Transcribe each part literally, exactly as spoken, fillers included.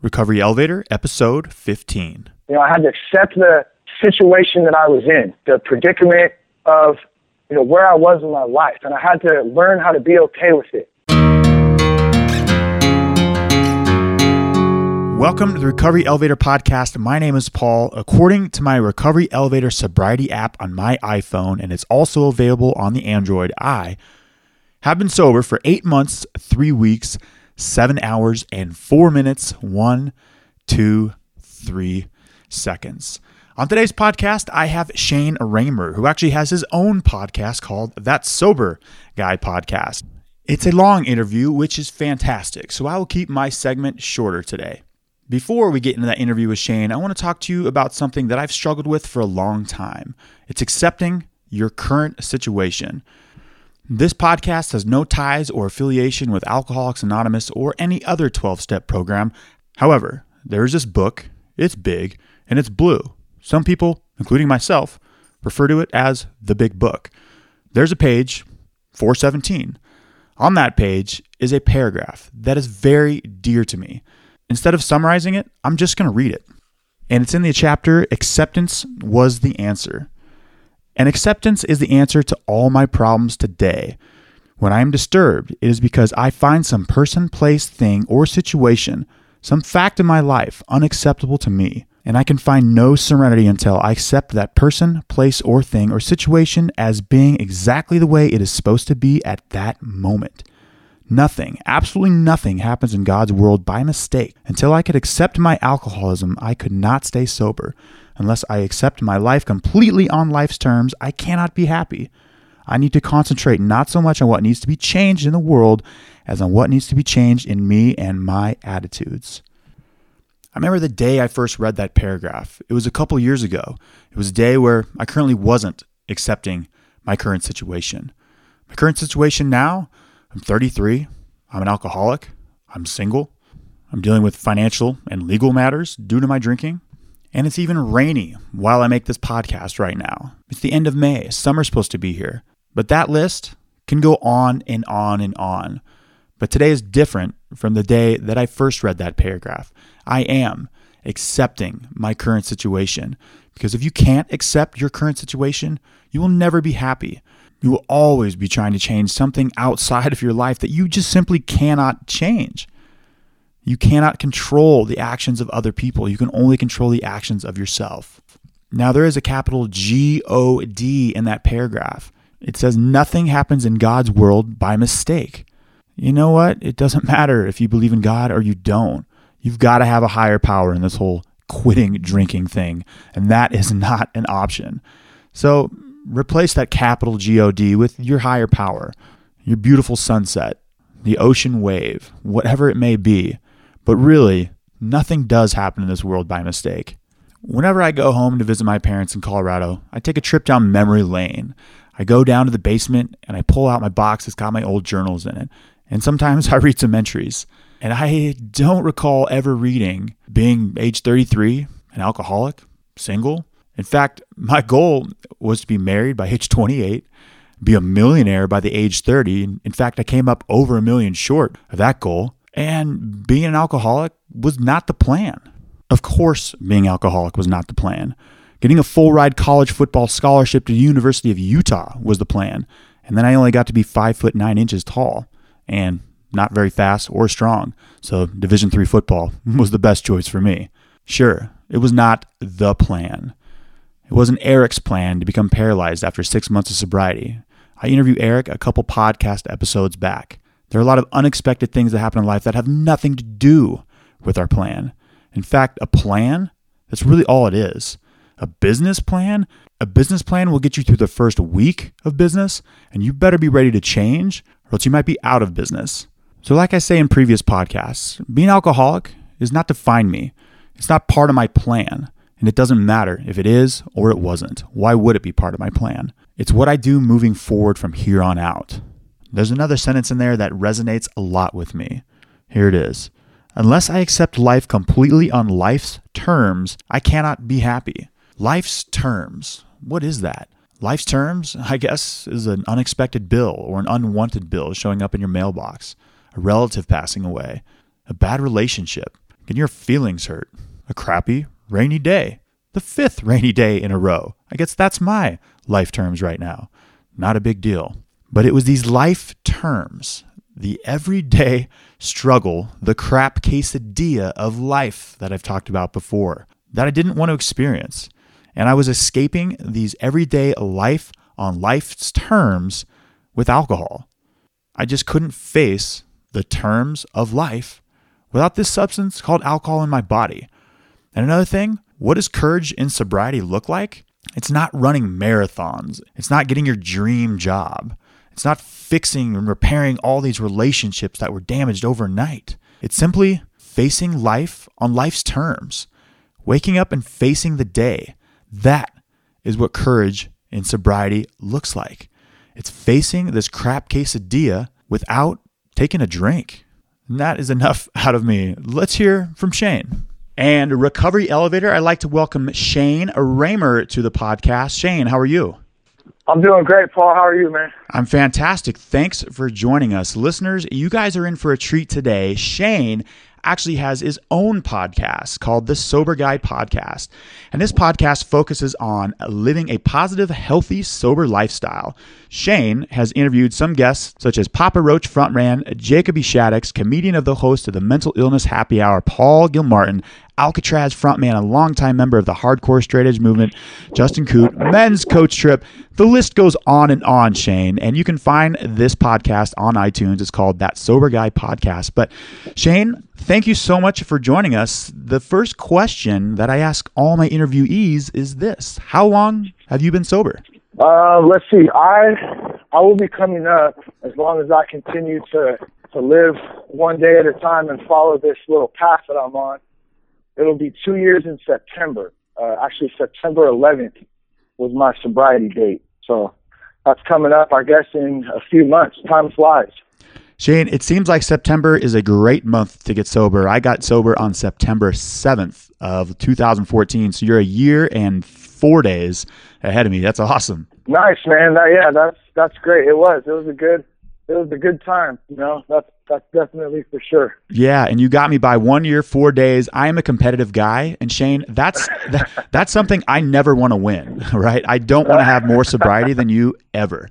Recovery Elevator, episode fifteen. You know, I had to accept the situation that I was in, the predicament of, you know, where I was in my life, and I had to learn how to be okay with it. Welcome to the Recovery Elevator Podcast. My name is Paul. According to my Recovery Elevator sobriety app on my iPhone, and it's also available on the Android, I have been sober for eight months, three weeks, seven hours, and four minutes, one, two, three seconds. On today's podcast, I have Shane Ramer, who actually has his own podcast called That Sober Guy Podcast. It's a long interview, which is fantastic, so I will keep my segment shorter today. Before we get into that interview with Shane, I want to talk to you about something that I've struggled with for a long time. It's accepting your current situation. This podcast has no ties or affiliation with Alcoholics Anonymous or any other twelve-step program. However, there is this book, it's big, and it's blue. Some people, including myself, refer to it as the Big Book. There's a page, four seventeen. On that page is a paragraph that is very dear to me. Instead of summarizing it, I'm just going to read it. And it's in the chapter, Acceptance Was the Answer. And acceptance is the answer to all my problems today. When I am disturbed, it is because I find some person, place, thing, or situation, some fact in my life unacceptable to me. And I can find no serenity until I accept that person, place, or thing, or situation as being exactly the way it is supposed to be at that moment. Nothing, absolutely nothing happens in God's world by mistake. Until I could accept my alcoholism, I could not stay sober. Unless I accept my life completely on life's terms, I cannot be happy. I need to concentrate not so much on what needs to be changed in the world as on what needs to be changed in me and my attitudes. I remember the day I first read that paragraph. It was a couple years ago. It was a day where I currently wasn't accepting my current situation. My current situation now, I'm thirty-three, I'm an alcoholic, I'm single, I'm dealing with financial and legal matters due to my drinking, and it's even rainy while I make this podcast right now. It's the end of May, summer's supposed to be here, but that list can go on and on and on. But today is different from the day that I first read that paragraph. I am accepting my current situation, because if you can't accept your current situation, you will never be happy. You will always be trying to change something outside of your life that you just simply cannot change. You cannot control the actions of other people. You can only control the actions of yourself. Now, there is a capital G O D in that paragraph. It says nothing happens in God's world by mistake. You know what? It doesn't matter if you believe in God or you don't. You've got to have a higher power in this whole quitting drinking thing, and that is not an option. So replace that capital G O D with your higher power, your beautiful sunset, the ocean wave, whatever it may be. But really, nothing does happen in this world by mistake. Whenever I go home to visit my parents in Colorado, I take a trip down memory lane. I go down to the basement and I pull out my box that's got my old journals in it. And sometimes I read some entries. And I don't recall ever reading being age thirty-three, an alcoholic, single. In fact, my goal was to be married by age twenty-eight, be a millionaire by the age thirty. In fact, I came up over a million short of that goal. And being an alcoholic was not the plan. Of course, being alcoholic was not the plan. Getting a full-ride college football scholarship to the University of Utah was the plan. And then I only got to be five foot nine inches tall and not very fast or strong. So Division three football was the best choice for me. Sure, it was not the plan. It wasn't Eric's plan to become paralyzed after six months of sobriety. I interviewed Eric a couple podcast episodes back. There are a lot of unexpected things that happen in life that have nothing to do with our plan. In fact, a plan, that's really all it is. A business plan? A business plan will get you through the first week of business, and you better be ready to change, or else you might be out of business. So like I say in previous podcasts, being alcoholic is not define me. It's not part of my plan. And it doesn't matter if it is or it wasn't. Why would it be part of my plan? It's what I do moving forward from here on out. There's another sentence in there that resonates a lot with me. Here it is. Unless I accept life completely on life's terms, I cannot be happy. Life's terms. What is that? Life's terms, I guess, is an unexpected bill or an unwanted bill showing up in your mailbox, a relative passing away, a bad relationship, and your feelings hurt. A crappy, rainy day. The fifth rainy day in a row. I guess that's my life terms right now. Not a big deal. But it was these life terms, the everyday struggle, the crap quesadilla of life that I've talked about before, that I didn't want to experience. And I was escaping these everyday life on life's terms with alcohol. I just couldn't face the terms of life without this substance called alcohol in my body. And another thing, what does courage in sobriety look like? It's not running marathons. It's not getting your dream job. It's not fixing and repairing all these relationships that were damaged overnight. It's simply facing life on life's terms, waking up and facing the day. That is what courage in sobriety looks like. It's facing this crap quesadilla without taking a drink. And that is enough out of me. Let's hear from Shane. And Recovery Elevator, I'd like to welcome Shane Ramer to the podcast. Shane, how are you? I'm doing great, Paul. How are you, man? I'm fantastic. Thanks for joining us. Listeners, you guys are in for a treat today. Shane actually has his own podcast called The Sober Guy Podcast. And this podcast focuses on living a positive, healthy, sober lifestyle. Shane has interviewed some guests such as Papa Roach frontman Jacoby Shaddix, comedian of the host of the Mental Illness Happy Hour, Paul Gilmartin, Alcatraz frontman and longtime member of the hardcore straight edge movement, Justin Coote, men's coach trip. The list goes on and on, Shane. And you can find this podcast on iTunes. It's called That Sober Guy Podcast. But Shane, thank you so much for joining us. The first question that I ask all my interviewees is this: how long have you been sober? Uh, let's see. I I will be coming up as long as I continue to to live one day at a time and follow this little path that I'm on. It'll be two years in September. Uh, actually, September eleventh was my sobriety date. So that's coming up, I guess, in a few months. Time flies. Shane, it seems like September is a great month to get sober. I got sober on September seventh of two thousand fourteen. So you're a year and four days ahead of me. That's awesome. Nice, man. That, yeah, that's that's great. It was. It was a good. It was a good time, you know, that's, that's definitely for sure. Yeah, and you got me by one year, four days. I am a competitive guy, and Shane, that's that, that's something I never want to win, right? I don't want to have more sobriety than you ever.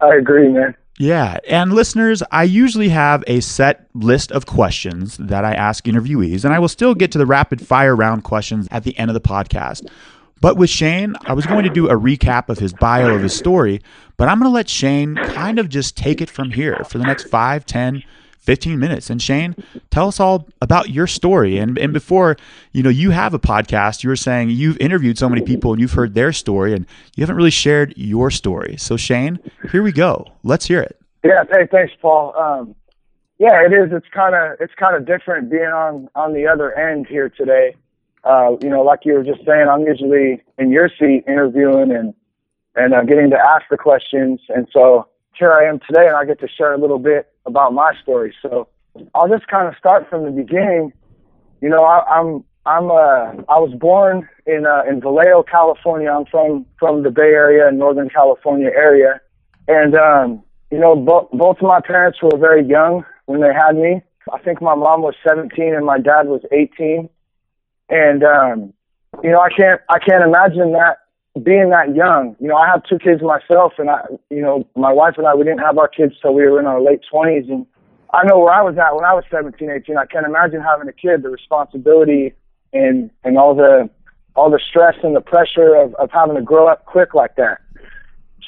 I agree, man. Yeah, and listeners, I usually have a set list of questions that I ask interviewees, and I will still get to the rapid fire round questions at the end of the podcast. But with Shane, I was going to do a recap of his bio, of his story, but I'm going to let Shane kind of just take it from here for the next five, ten, fifteen minutes. And Shane, tell us all about your story. And and before, you know, you have a podcast, you were saying you've interviewed so many people and you've heard their story and you haven't really shared your story. So Shane, here we go. Let's hear it. Yeah. Hey, thanks, Paul. Um, yeah, it is. It's kind of, it's kind of different being on, on the other end here today. Uh, you know, like you were just saying, I'm usually in your seat interviewing and, and uh, getting to ask the questions. And so here I am today, and I get to share a little bit about my story. So I'll just kind of start from the beginning. You know, I, I'm, I'm, uh, I was born in, uh, in Vallejo, California. I'm from, from the Bay Area and Northern California area. And, um, you know, bo- both of my parents were very young when they had me. I think my mom was seventeen and my dad was eighteen. And, um, you know, I can't, I can't imagine that being that young. You know, I have two kids myself, and I, you know, my wife and I, we didn't have our kids till we were in our late twenties. And I know where I was at when I was seventeen, eighteen. I can't imagine having a kid, the responsibility and, and all the, all the stress and the pressure of, of having to grow up quick like that.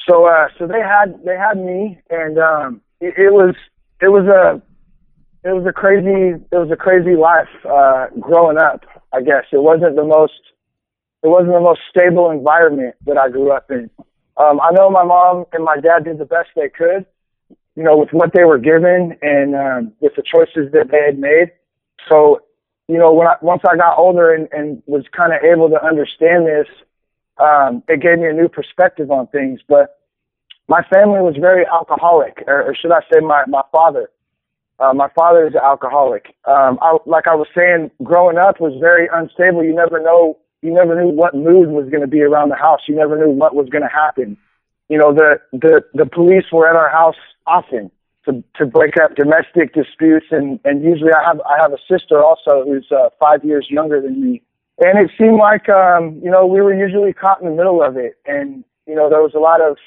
So, uh, so they had, they had me, and, um, it, it was, it was a, it was a crazy, it was a crazy life, uh, growing up, I guess. It wasn't the most, it wasn't the most stable environment that I grew up in. Um, I know my mom and my dad did the best they could, you know, with what they were given and, um, with the choices that they had made. So, you know, when I, once I got older and, and was kind of able to understand this, um, it gave me a new perspective on things. But my family was very alcoholic, or, or should I say my, my father. Uh, my father is an alcoholic. Um, I, like I was saying, growing up was very unstable. You never know, you never knew what mood was going to be around the house. You never knew what was going to happen. You know, the, the, the police were at our house often. to, to break up domestic disputes. And, and usually I have, I have a sister also who's uh, five years younger than me. And it seemed like, um, you know, we were usually caught in the middle of it. And, you know, there was a lot of,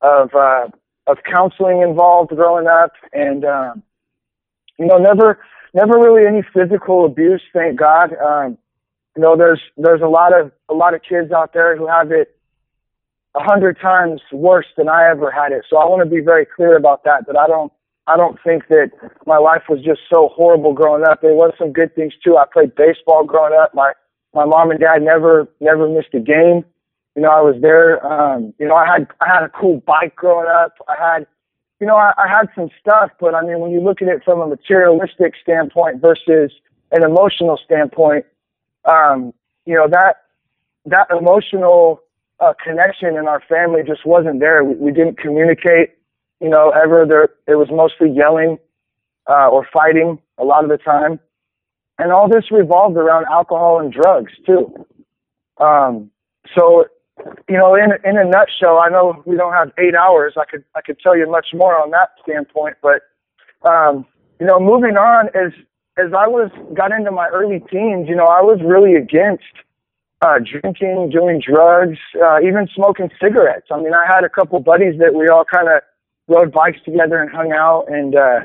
of, uh, of counseling involved growing up, and, um, you know, never, never really any physical abuse, thank God. Um, you know, there's, there's a lot of, a lot of kids out there who have it a hundred times worse than I ever had it. So I want to be very clear about that, that I don't, I don't think that my life was just so horrible growing up. There was some good things too. I played baseball growing up. My, my mom and dad never, never missed a game. You know, I was there. Um, you know, I had, I had a cool bike growing up. I had, you know, I, I had some stuff, but I mean, when you look at it from a materialistic standpoint versus an emotional standpoint, um, you know, that, that emotional uh, connection in our family just wasn't there. We, we didn't communicate, you know, ever. There, it was mostly yelling, uh, or fighting a lot of the time. And all this revolved around alcohol and drugs too. Um, so, you know, in in a nutshell, I know we don't have eight hours. I could I could tell you much more on that standpoint, but um, you know, moving on, as as I was got into my early teens, you know, I was really against uh, drinking, doing drugs, uh, even smoking cigarettes. I mean, I had a couple buddies that we all kind of rode bikes together and hung out, and uh,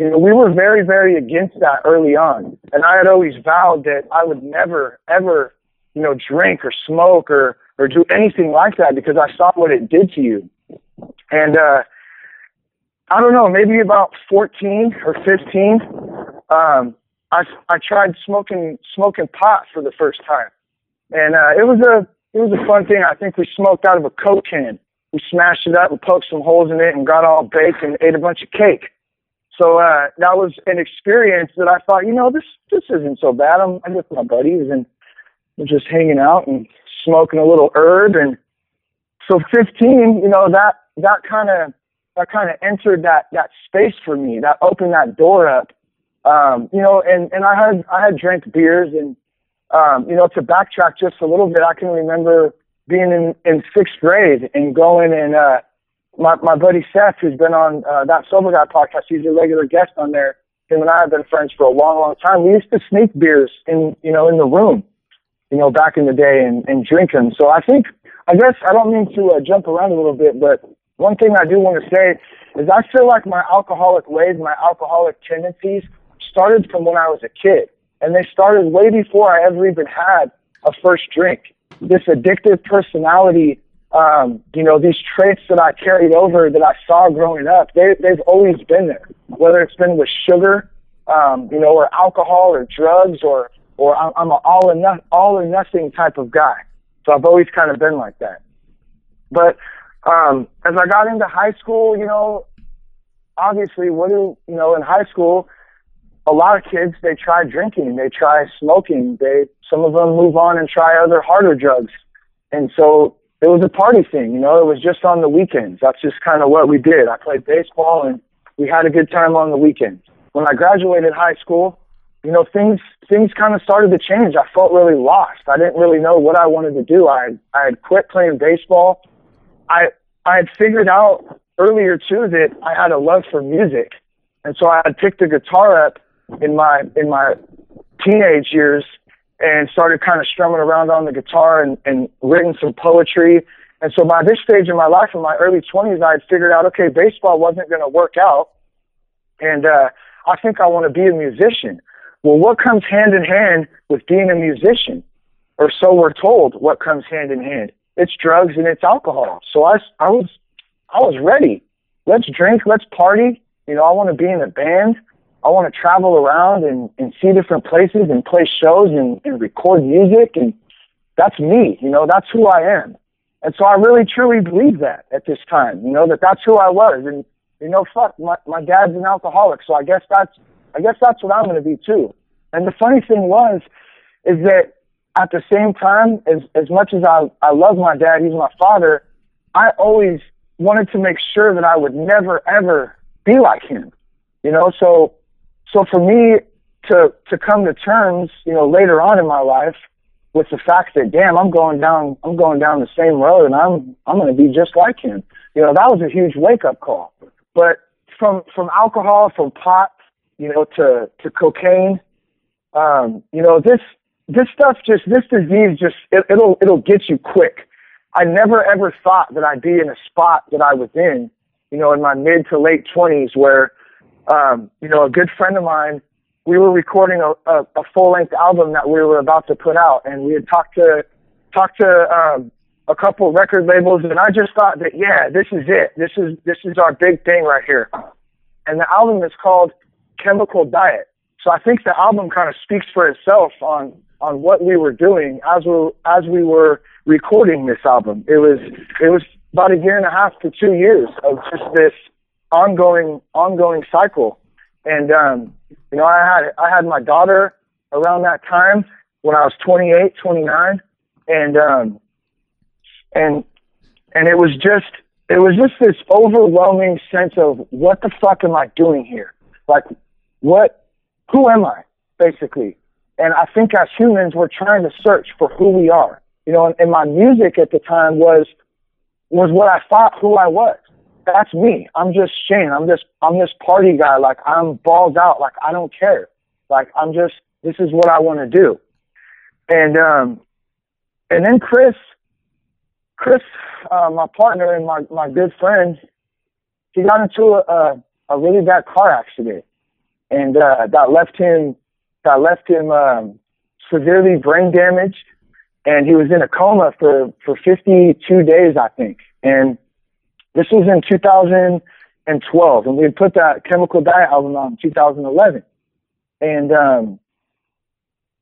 you know, we were very very against that early on. And I had always vowed that I would never ever, you know, drink or smoke or or do anything like that, because I saw what it did to you. And, uh, I don't know, maybe about fourteen or fifteen, um, I, I tried smoking, smoking pot for the first time. And, uh, it was a, it was a fun thing. I think we smoked out of a Coke can. We smashed it up and poked some holes in it and got all baked and ate a bunch of cake. So, uh, that was an experience that I thought, you know, this, this isn't so bad. I'm, I'm with my buddies and we're just hanging out and smoking a little herb. And so fifteen, you know, that, that kind of, that kind of entered that, that space for me, that opened that door up. Um, you know, and, and I had, I had drank beers and, um, you know, to backtrack just a little bit, I can remember being in, in sixth grade and going and, uh, my, my buddy Seth, who's been on, uh, That Sober Guy podcast, he's a regular guest on there. Him and I have been friends for a long, long time. We used to sneak beers in, you know, in the room, you know, back in the day, and, and drink them. So I think, I guess I don't mean to uh, jump around a little bit, but one thing I do want to say is I feel like my alcoholic ways, my alcoholic tendencies started from when I was a kid. And they started way before I ever even had a first drink. This addictive personality, um, you know, these traits that I carried over that I saw growing up, they, they've always been there, whether it's been with sugar, um, you know, or alcohol or drugs, or or I'm an all or, no, all or nothing type of guy. So I've always kind of been like that. But um, as I got into high school, you know, obviously, what do, you know, in high school, a lot of kids, they try drinking, they try smoking, they, some of them move on and try other harder drugs. And so it was a party thing, you know, it was just on the weekends. That's just kind of what we did. I played baseball and we had a good time on the weekends. When I graduated high school, you know, things things kind of started to change. I felt really lost. I didn't really know what I wanted to do. I I had quit playing baseball. I I had figured out earlier too that I had a love for music, and so I had picked the guitar up in my in my teenage years and started kind of strumming around on the guitar and and written some poetry. And so by this stage in my life, in my early twenties, I had figured out, okay, baseball wasn't going to work out, and uh, I think I want to be a musician. Well, what comes hand in hand with being a musician? Or so we're told what comes hand in hand. It's drugs and it's alcohol. So I, I was I was ready. Let's drink, let's party. You know, I want to be in a band. I want to travel around and, and see different places and play shows and, and record music. And that's me, you know, that's who I am. And so I really truly believed that at this time, you know, that that's who I was. And, you know, fuck, my, my dad's an alcoholic, so I guess that's, I guess that's what I'm going to be too. And the funny thing was, is that at the same time, as, as much as I, I love my dad, he's my father, I always wanted to make sure that I would never, ever be like him. You know, so, so for me to, to come to terms, you know, later on in my life with the fact that, damn, I'm going down, I'm going down the same road and I'm, I'm going to be just like him. You know, that was a huge wake up call. But from from alcohol, from pot, you know, to to cocaine. Um, you know, this this stuff just this disease just it, it'll it'll get you quick. I never ever thought that I'd be in a spot that I was in, you know, in my mid to late twenties, where, um, you know, a good friend of mine, we were recording a, a, a full length album that we were about to put out, and we had talked to talked to um, a couple record labels, and I just thought that, yeah, this is it, this is this is our big thing right here, and the album is called Chemical Diet. So I think the album kind of speaks for itself on on what we were doing as we as we were recording this album. It was it was about a year and a half to two years of just this ongoing ongoing cycle, and um, you know, I had I had my daughter around that time when I was twenty-eight, twenty-nine, and um, and and it was just it was just this overwhelming sense of, what the fuck am I doing here? Like, what who am I, basically? And I think as humans, we're trying to search for who we are. You know, and, and my music at the time was was what I thought who I was. That's me. I'm just Shane. I'm just I'm this party guy. Like, I'm balled out. Like, I don't care. Like, I'm just, this is what I want to do. And um, and then Chris, Chris, uh, my partner and my my good friend, he got into a a, a really bad car accident, and uh, that left him. I left him um, severely brain damaged, and he was in a coma for, for fifty-two days, I think. And this was in two thousand twelve, and we had put that Chemical Diet album out in two thousand eleven. And um,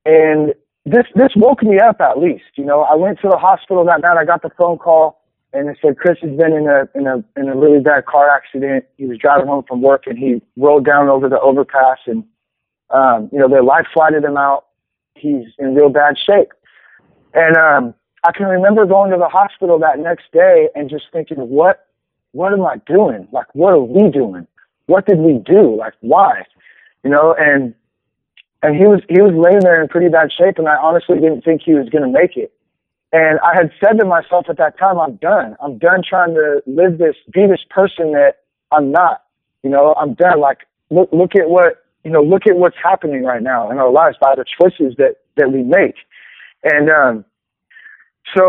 and this this woke me up, at least. You know, I went to the hospital that night. I got the phone call, and they said, Chris has been in a in a in a really bad car accident. He was driving home from work, and he rolled down over the overpass, and Um, you know, they life flighted him out. He's in real bad shape. And um, I can remember going to the hospital that next day and just thinking, what, what am I doing? Like, what are we doing? What did we do? Like, why? You know, and and he was he was laying there in pretty bad shape, and I honestly didn't think he was going to make it. And I had said to myself at that time, I'm done. I'm done trying to live this, be this person that I'm not. You know, I'm done. Like, look, look at what. You know, look at what's happening right now in our lives by the choices that, that we make. And um, so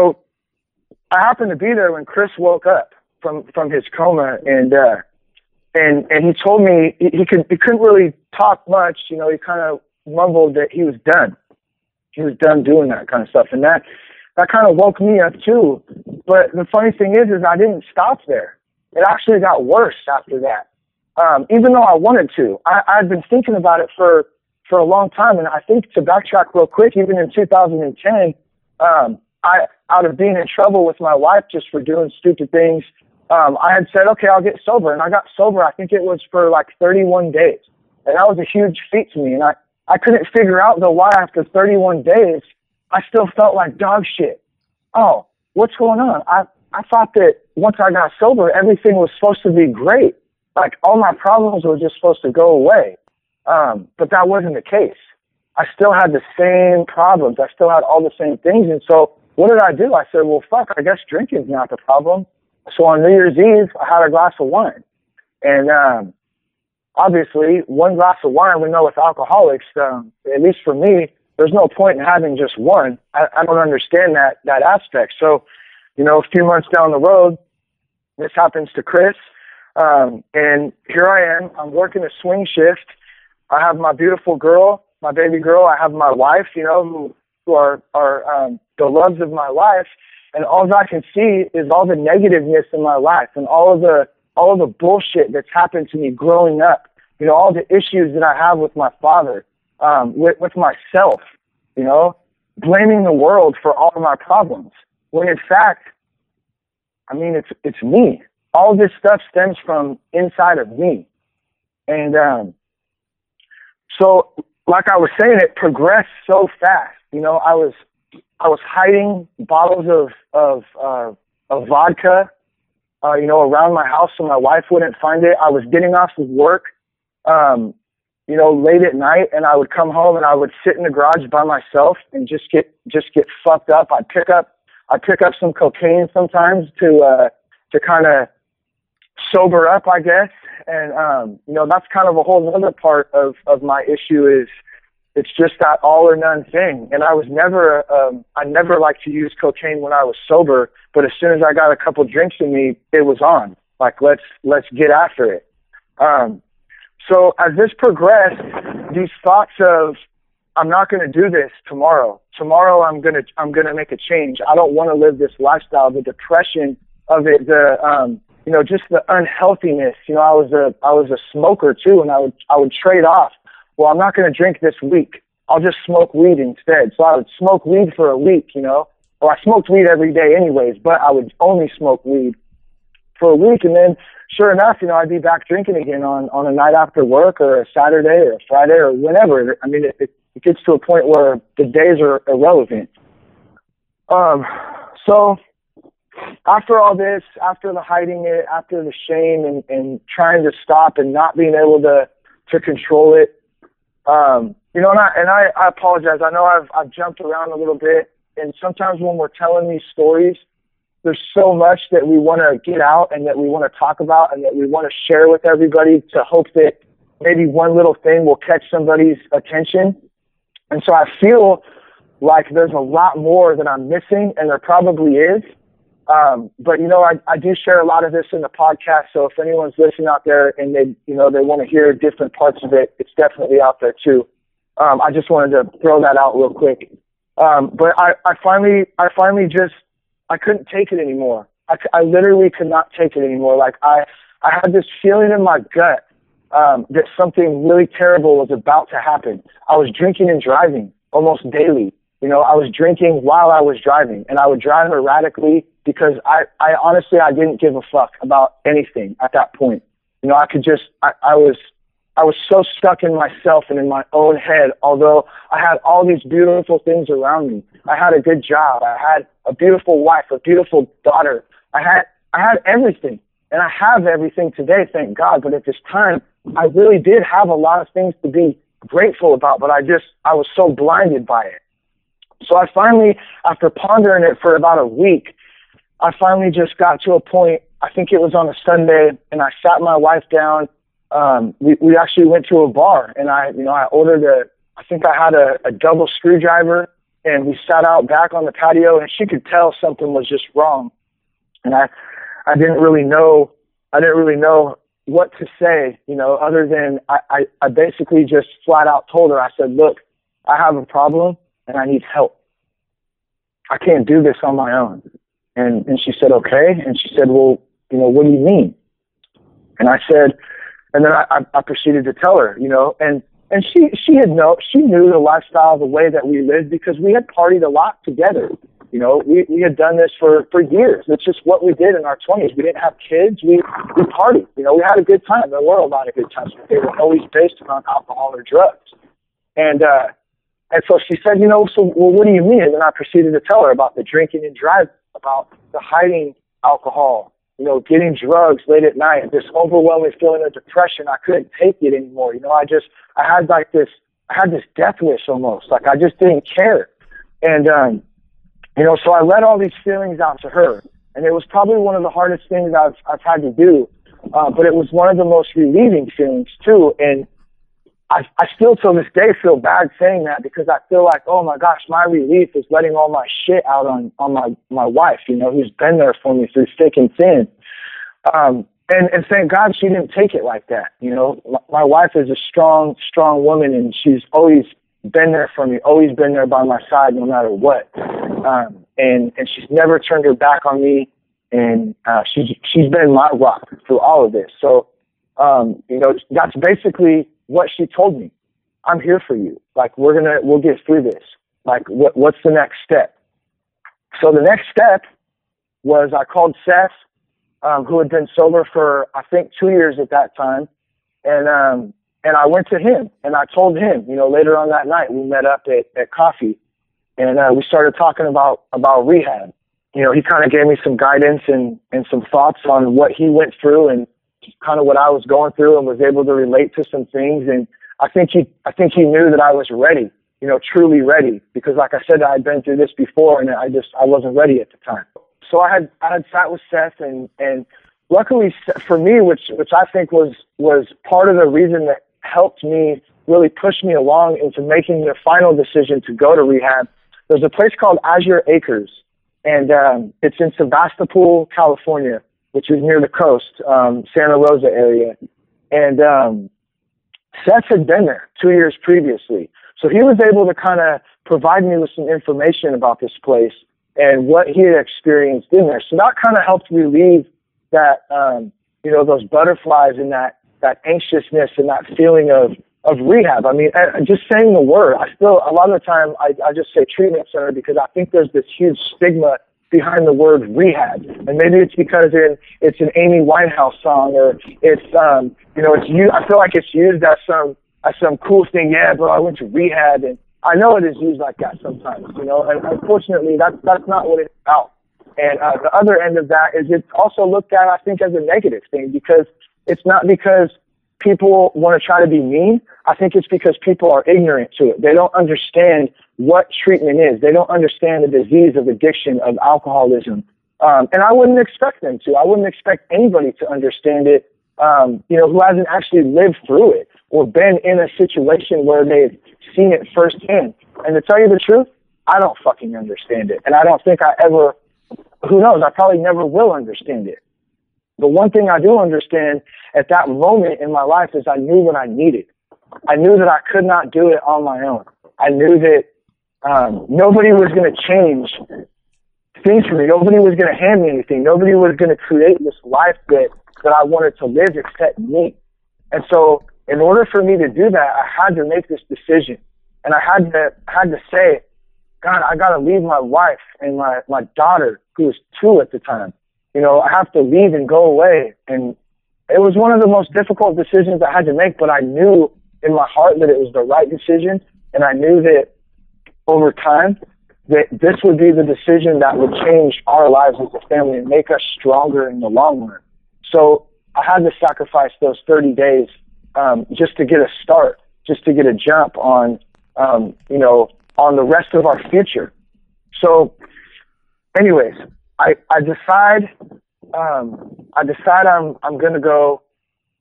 I happened to be there when Chris woke up from, from his coma, and uh, and and he told me he, he could he couldn't really talk much. You know, he kind of mumbled that he was done. He was done doing that kind of stuff, and that that kind of woke me up too. But the funny thing is, is I didn't stop there. It actually got worse after that. Um, even though I wanted to, I, I'd been thinking about it for, for a long time. And I think, to backtrack real quick, even in two thousand ten, um, I, out of being in trouble with my wife just for doing stupid things, um, I had said, okay, I'll get sober. And I got sober. I think it was for like thirty-one days. And that was a huge feat to me. And I, I couldn't figure out the why after thirty-one days, I still felt like dog shit. Oh, what's going on? I, I thought that once I got sober, everything was supposed to be great. Like, all my problems were just supposed to go away. Um, but that wasn't the case. I still had the same problems. I still had all the same things. And so what did I do? I said, well, fuck, I guess drinking's not the problem. So on New Year's Eve, I had a glass of wine. And um, obviously, one glass of wine, we know with alcoholics, um, at least for me, there's no point in having just one. I, I don't understand that, that aspect. So, you know, a few months down the road, this happens to Chris. Um, and here I am, I'm working a swing shift. I have my beautiful girl, my baby girl. I have my wife, you know, who, who are, are, um, the loves of my life. And all I can see is all the negativeness in my life and all of the, all of the bullshit that's happened to me growing up. You know, all the issues that I have with my father, um, with, with myself, you know, blaming the world for all of my problems. When in fact, I mean, it's, it's me. All this stuff stems from inside of me. And um, so, like I was saying, it progressed so fast. You know, I was I was hiding bottles of of, uh, of vodka, uh, you know, around my house so my wife wouldn't find it. I was getting off of work, um, you know, late at night, and I would come home and I would sit in the garage by myself and just get just get fucked up. I'd pick up I'd pick up some cocaine sometimes to uh, to kind of sober up, I guess. And, um, you know, that's kind of a whole other part of, of my issue is it's just that all or none thing. And I was never, um, I never liked to use cocaine when I was sober, but as soon as I got a couple drinks in me, it was on. Like, let's, let's get after it. Um, so as this progressed, these thoughts of, I'm not going to do this tomorrow. Tomorrow I'm going to, I'm going to make a change. I don't want to live this lifestyle. The depression of it, the, um, you know, just the unhealthiness. You know, I was a, I was a smoker too, and I would, I would trade off. Well, I'm not going to drink this week. I'll just smoke weed instead. So I would smoke weed for a week, you know, or well, I smoked weed every day anyways, but I would only smoke weed for a week. And then sure enough, you know, I'd be back drinking again on, on a night after work or a Saturday or a Friday or whenever. I mean, it, it, it gets to a point where the days are irrelevant. Um, so after all this, after the hiding it, after the shame and, and trying to stop and not being able to, to control it, um, you know, and I, and I, I apologize. I know I've, I've jumped around a little bit, and sometimes when we're telling these stories, there's so much that we want to get out and that we want to talk about and that we want to share with everybody to hope that maybe one little thing will catch somebody's attention. And so I feel like there's a lot more that I'm missing, and there probably is. Um, but, you know, I, I do share a lot of this in the podcast. So if anyone's listening out there and they, you know, they want to hear different parts of it, it's definitely out there too. Um, I just wanted to throw that out real quick. Um, but I, I finally, I finally just, I couldn't take it anymore. I, I literally could not take it anymore. Like I, I had this feeling in my gut um, that something really terrible was about to happen. I was drinking and driving almost daily. You know, I was drinking while I was driving, and I would drive erratically because I, I honestly, I didn't give a fuck about anything at that point. You know, I could just, I, I was, I was so stuck in myself and in my own head, although I had all these beautiful things around me. I had a good job. I had a beautiful wife, a beautiful daughter. I had, I had everything, and I have everything today, thank God. But at this time, I really did have a lot of things to be grateful about, but I just, I was so blinded by it. So I finally, after pondering it for about a week, I finally just got to a point, I think it was on a Sunday, and I sat my wife down. Um, we, we actually went to a bar, and I, you know, I ordered a, I think I had a, a double screwdriver, and we sat out back on the patio, and she could tell something was just wrong. And I, I didn't really know, I didn't really know what to say, you know, other than I, I, I basically just flat out told her, I said, look, I have a problem. And I need help. I can't do this on my own. And and she said, okay. And she said, well, you know, what do you mean? And I said, and then I, I proceeded to tell her, you know, and, and she, she had no, she knew the lifestyle, the way that we lived, because we had partied a lot together. You know, we, we had done this for, for years. It's just what we did in our twenties. We didn't have kids. We, we partied, you know, we had a good time. There were a lot of good times, but they were always based on alcohol or drugs. And, uh, And so she said, you know, so well, what do you mean? And then I proceeded to tell her about the drinking and driving, about the hiding alcohol, you know, getting drugs late at night, this overwhelming feeling of depression. I couldn't take it anymore. You know, I just, I had like this, I had this death wish almost, like I just didn't care. And, um, you know, so I let all these feelings out to her. And it was probably one of the hardest things I've, I've had to do. Uh, but it was one of the most relieving feelings too. And I, I still till this day feel bad saying that, because I feel like, oh my gosh, my relief is letting all my shit out on, on my, my wife, you know, who's been there for me through thick and thin. Um, and, and thank God she didn't take it like that. You know, my, my wife is a strong, strong woman, and she's always been there for me, always been there by my side, no matter what. Um, and, and she's never turned her back on me. And, uh, she's, she's been my rock through all of this. So, um, you know, that's basically what she told me. I'm here for you. Like, we're going to, we'll get through this. Like, what, what's the next step? So the next step was I called Seth, um, who had been sober for, I think, two years at that time. And, um, and I went to him, and I told him, you know, later on that night, we met up at, at coffee, and uh, we started talking about, about rehab. You know, he kind of gave me some guidance and, and some thoughts on what he went through and kind of what I was going through, and was able to relate to some things. And I think he, I think he knew that I was ready, you know, truly ready, because like I said, I had been through this before, and I just, I wasn't ready at the time. So I had, I had sat with Seth, and, and luckily for me, which which I think was was part of the reason that helped me, really pushed me along into making the final decision to go to rehab, there's a place called Azure Acres, and um, it's in Sebastopol, California, which is near the coast, um, Santa Rosa area. And um, Seth had been there two years previously, so he was able to kind of provide me with some information about this place and what he had experienced in there. So that kind of helped relieve that, um, you know, those butterflies and that, that anxiousness and that feeling of, of rehab. I mean, just saying the word, I still, a lot of the time I, I just say treatment center because I think there's this huge stigma behind the word rehab. And maybe it's because in, it's an Amy Winehouse song, or it's, um, you know, it's you. I feel like it's used as some, as some cool thing. Yeah, bro, I went to rehab. And I know it is used like that sometimes, you know, and unfortunately that's, that's not what it's about. And uh, the other end of that is it's also looked at, I think, as a negative thing, because it's not because people want to try to be mean. I think it's because people are ignorant to it. They don't understand what treatment is. They don't understand the disease of addiction, of alcoholism. Um, and I wouldn't expect them to. I wouldn't expect anybody to understand it, um, you know, who hasn't actually lived through it or been in a situation where they've seen it firsthand. And to tell you the truth, I don't fucking understand it. And I don't think I ever... Who knows? I probably never will understand it. The one thing I do understand at that moment in my life is I knew what I needed. I knew that I could not do it on my own. I knew that um, nobody was going to change things for me. Nobody was going to hand me anything. Nobody was going to create this life that, that I wanted to live except me. And so in order for me to do that, I had to make this decision. And I had to, had to say, God, I got to leave my wife and my, my daughter, who was two at the time. You know, I have to leave and go away. And it was one of the most difficult decisions I had to make, but I knew in my heart that it was the right decision. And I knew that over time, that this would be the decision that would change our lives as a family and make us stronger in the long run. So I had to sacrifice those thirty days um, just to get a start, just to get a jump on, um, you know, on the rest of our future. So anyways, I, I decide, um, I decide I'm, I'm going to go,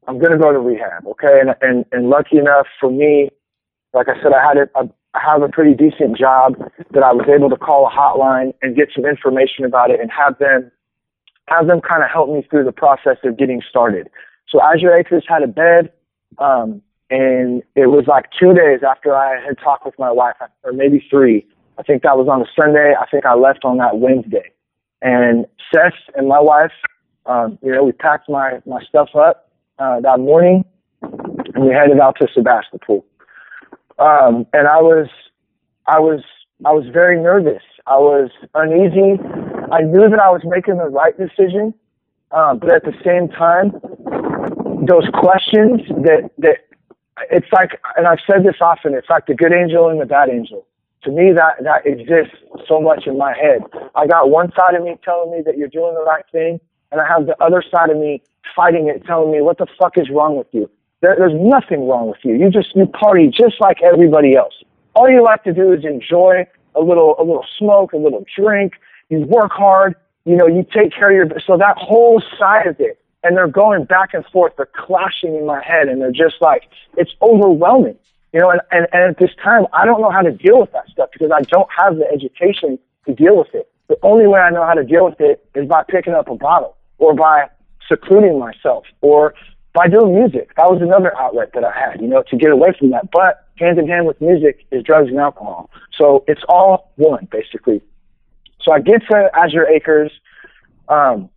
I'm going to go to rehab. Okay. And, and, and lucky enough for me, like I said, I had a, I have a pretty decent job that I was able to call a hotline and get some information about it and have them, have them kind of help me through the process of getting started. So Azure Acres had a bed, um, and it was like two days after I had talked with my wife, or maybe three. I think that was on a Sunday. I think I left on that Wednesday. And Seth and my wife, um, you know, we packed my, my stuff up uh, that morning, and we headed out to Sebastopol. Um, and I was, I was, I was very nervous. I was uneasy. I knew that I was making the right decision, uh, but at the same time, those questions that that it's like, and I've said this often, it's like the good angel and the bad angel. To me, that, that exists so much in my head. I got one side of me telling me that you're doing the right thing, and I have the other side of me fighting it, telling me, what the fuck is wrong with you? There, there's nothing wrong with you. You just, you party just like everybody else. All you like to do is enjoy a little, a little smoke, a little drink. You work hard, you know, you take care of your, so that whole side of it, and they're going back and forth, they're clashing in my head, and they're just like, it's overwhelming. You know, and, and, and at this time, I don't know how to deal with that stuff because I don't have the education to deal with it. The only way I know how to deal with it is by picking up a bottle or by secluding myself or by doing music. That was another outlet that I had, you know, to get away from that. But hand in hand with music is drugs and alcohol. So it's all one, basically. So I get to Azure Acres. Um,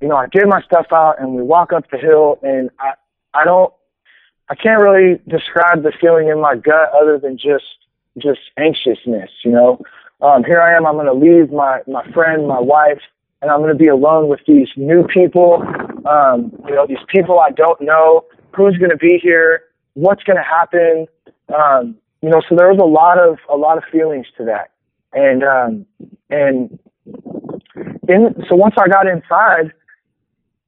you know, I get my stuff out and we walk up the hill, and I, I don't, I can't really describe the feeling in my gut other than just, just anxiousness, you know. Um, here I am, I'm going to leave my, my friend, my wife, and I'm going to be alone with these new people, um, you know, these people I don't know, who's going to be here, what's going to happen, um, you know, so there was a lot of, a lot of feelings to that. And, um, and in, so once I got inside,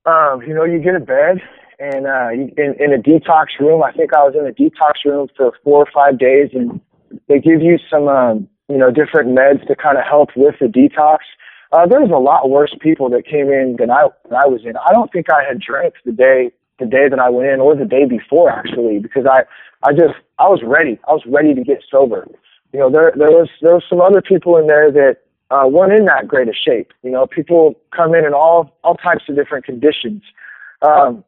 um, you know, you get a bed. And uh, in, in a detox room, I think I was in a detox room for four or five days, and they give you some, um, you know, different meds to kind of help with the detox. Uh, there's a lot worse people that came in than I than I was in. I don't think I had drank the day the day that I went in, or the day before, actually, because I, I just I was ready. I was ready to get sober. You know, there there was there was some other people in there that uh, weren't in that great of shape. You know, people come in in all all types of different conditions. Um,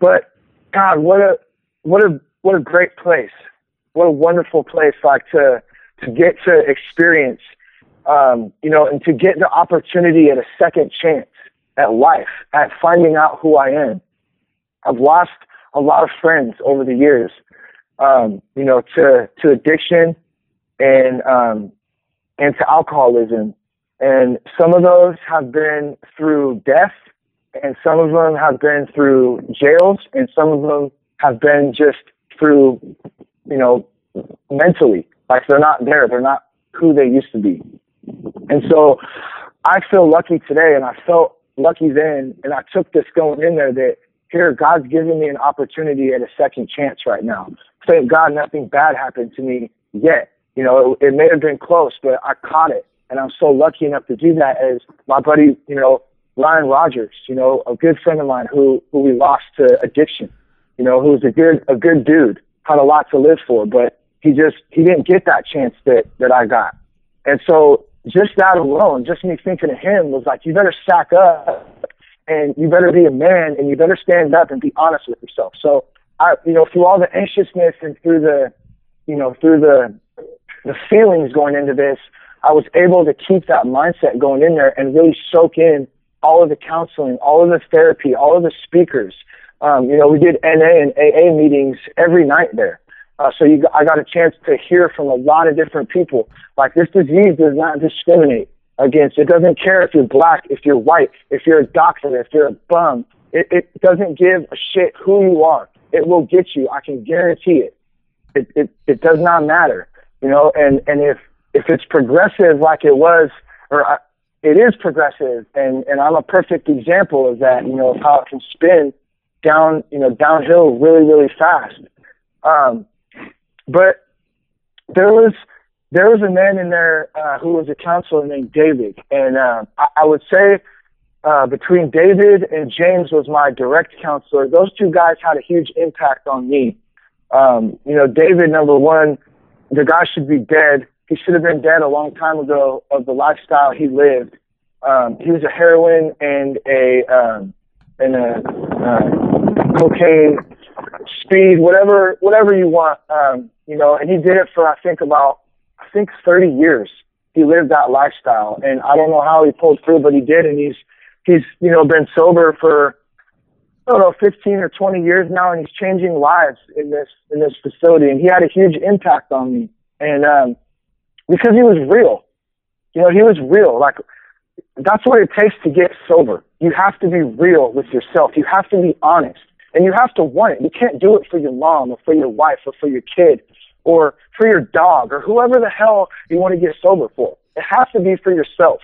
but God, what a what a what a great place! What a wonderful place, like to to get to experience. Um, you know, and to get the opportunity at a second chance at life, at finding out who I am. I've lost a lot of friends over the years, um, you know, to, to addiction and, um, and to alcoholism. And some of those have been through death, and some of them have been through jails, and some of them have been just through, you know, mentally. Like they're not there. They're not who they used to be. And so I feel lucky today, and I felt lucky then, and I took this going in there that, here, God's giving me an opportunity at a second chance right now. Thank God nothing bad happened to me yet. You know, it, it may have been close, but I caught it, and I'm so lucky enough to do that as my buddy, you know, Ryan Rogers, you know, a good friend of mine who, who we lost to addiction, you know, who's a good, a good dude, had a lot to live for, but he just, he didn't get that chance that, that I got. And so just that alone, just me thinking of him was like, you better sack up and you better be a man and you better stand up and be honest with yourself. So I, you know, through all the anxiousness and through the, you know, through the, the feelings going into this, I was able to keep that mindset going in there and really soak in all of the counseling, all of the therapy, all of the speakers. Um, you know, we did N A and A A meetings every night there. Uh, so you, I got a chance to hear from a lot of different people. Like, this disease does not discriminate against. It doesn't care if you're black, if you're white, if you're a doctor, if you're a bum. It, it doesn't give a shit who you are. It will get you. I can guarantee it. It it, it does not matter, you know. And, and if if it's progressive like it was, or I, it is progressive, and, and I'm a perfect example of that. You know, of how it can spin down, you know, downhill really, really fast. Um. But there was there was a man in there uh, who was a counselor named David, and uh, I, I would say uh, between David and James was my direct counselor. Those two guys had a huge impact on me. Um, you know, David, number one, the guy should be dead. He should have been dead a long time ago of the lifestyle he lived. Um, he was a heroin and a um, and a uh, cocaine. Speed, whatever, whatever you want, um, you know, and he did it for, I think about, I think thirty years. He lived that lifestyle, and I don't know how he pulled through, but he did. And he's, he's, you know, been sober for, I don't know, fifteen or twenty years now. And he's changing lives in this, in this facility. And he had a huge impact on me. And, um, because he was real, you know, he was real. Like, that's what it takes to get sober. You have to be real with yourself. You have to be honest. And you have to want it. You can't do it for your mom or for your wife or for your kid or for your dog or whoever the hell you want to get sober for. It has to be for yourself,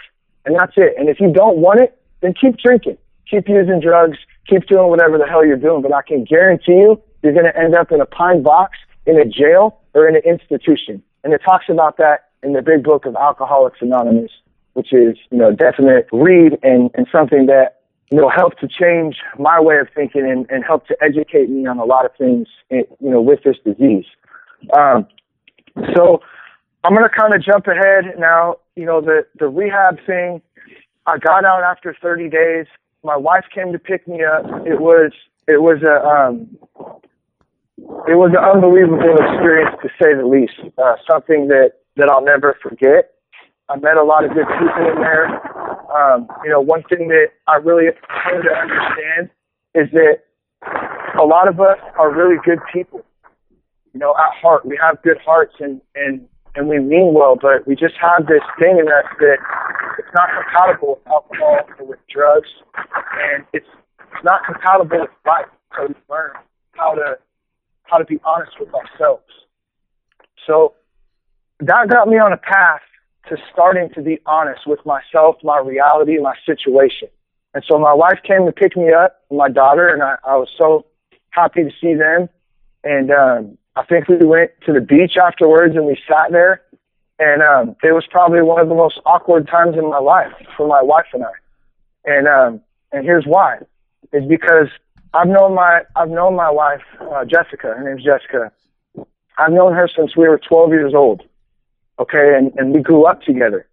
and that's it. And if you don't want it, then keep drinking, keep using drugs, keep doing whatever the hell you're doing. But I can guarantee you, you're going to end up in a pine box, in a jail, or in an institution. And it talks about that in the big book of Alcoholics Anonymous, which is, you know, a definite read and, and something that, you know, helped to change my way of thinking and, and helped to educate me on a lot of things, you know, with this disease. Um, so I'm going to kind of jump ahead now. You know, the, the rehab thing, I got out after thirty days. My wife came to pick me up. It was, it was a, um, it was an unbelievable experience, to say the least, uh, something that, that I'll never forget. I met a lot of good people in there. Um, you know, one thing that I really came to understand is that a lot of us are really good people. You know, at heart, we have good hearts and, and, and we mean well, but we just have this thing in us that it's not compatible with alcohol or with drugs, and it's not compatible with life. So we learn how to, how to be honest with ourselves. So that got me on a path to starting to be honest with myself, my reality, my situation. And so my wife came to pick me up, my daughter, and I, I was so happy to see them. And um, I think we went to the beach afterwards, and we sat there. And um, it was probably one of the most awkward times in my life for my wife and I. And um, and here's why. It's because I've known my I've known my wife, uh, Jessica. Her name's Jessica. I've known her since we were twelve years old. Okay, and, and we grew up together.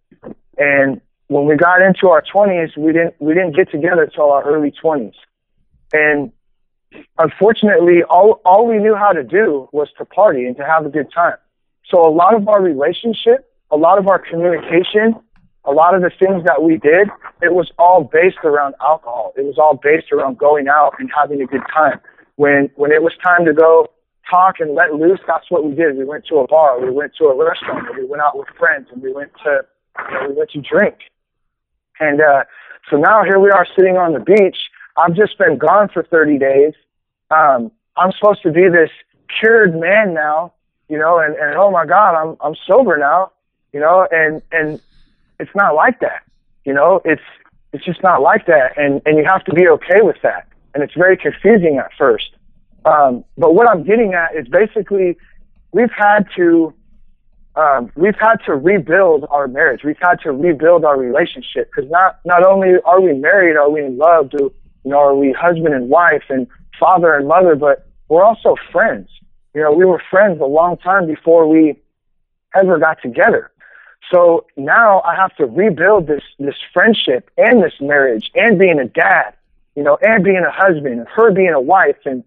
And when we got into our twenties, we didn't we didn't get together till our early twenties. And unfortunately, all all we knew how to do was to party and to have a good time. So a lot of our relationship, a lot of our communication, a lot of the things that we did, it was all based around alcohol. It was all based around going out and having a good time. When when it was time to go talk and let loose, that's what we did. We went to a bar, we went to a restaurant, we went out with friends, and we went to you know, we went to drink. And uh, so now here we are sitting on the beach. I've just been gone for thirty days. Um, I'm supposed to be this cured man now, you know, and, and oh my God, I'm I'm sober now, you know, and, and it's not like that, you know, it's it's just not like that, and, and you have to be okay with that, and it's very confusing at first. Um, but what I'm getting at is basically we've had to um, we've had to rebuild our marriage, we've had to rebuild our relationship, because not not only are we married, are we in love, do You know, are we husband and wife and father and mother, but we're also friends. You know, we were friends a long time before we ever got together. So now I have to rebuild this this friendship and this marriage and being a dad, you know, and being a husband and her being a wife. And,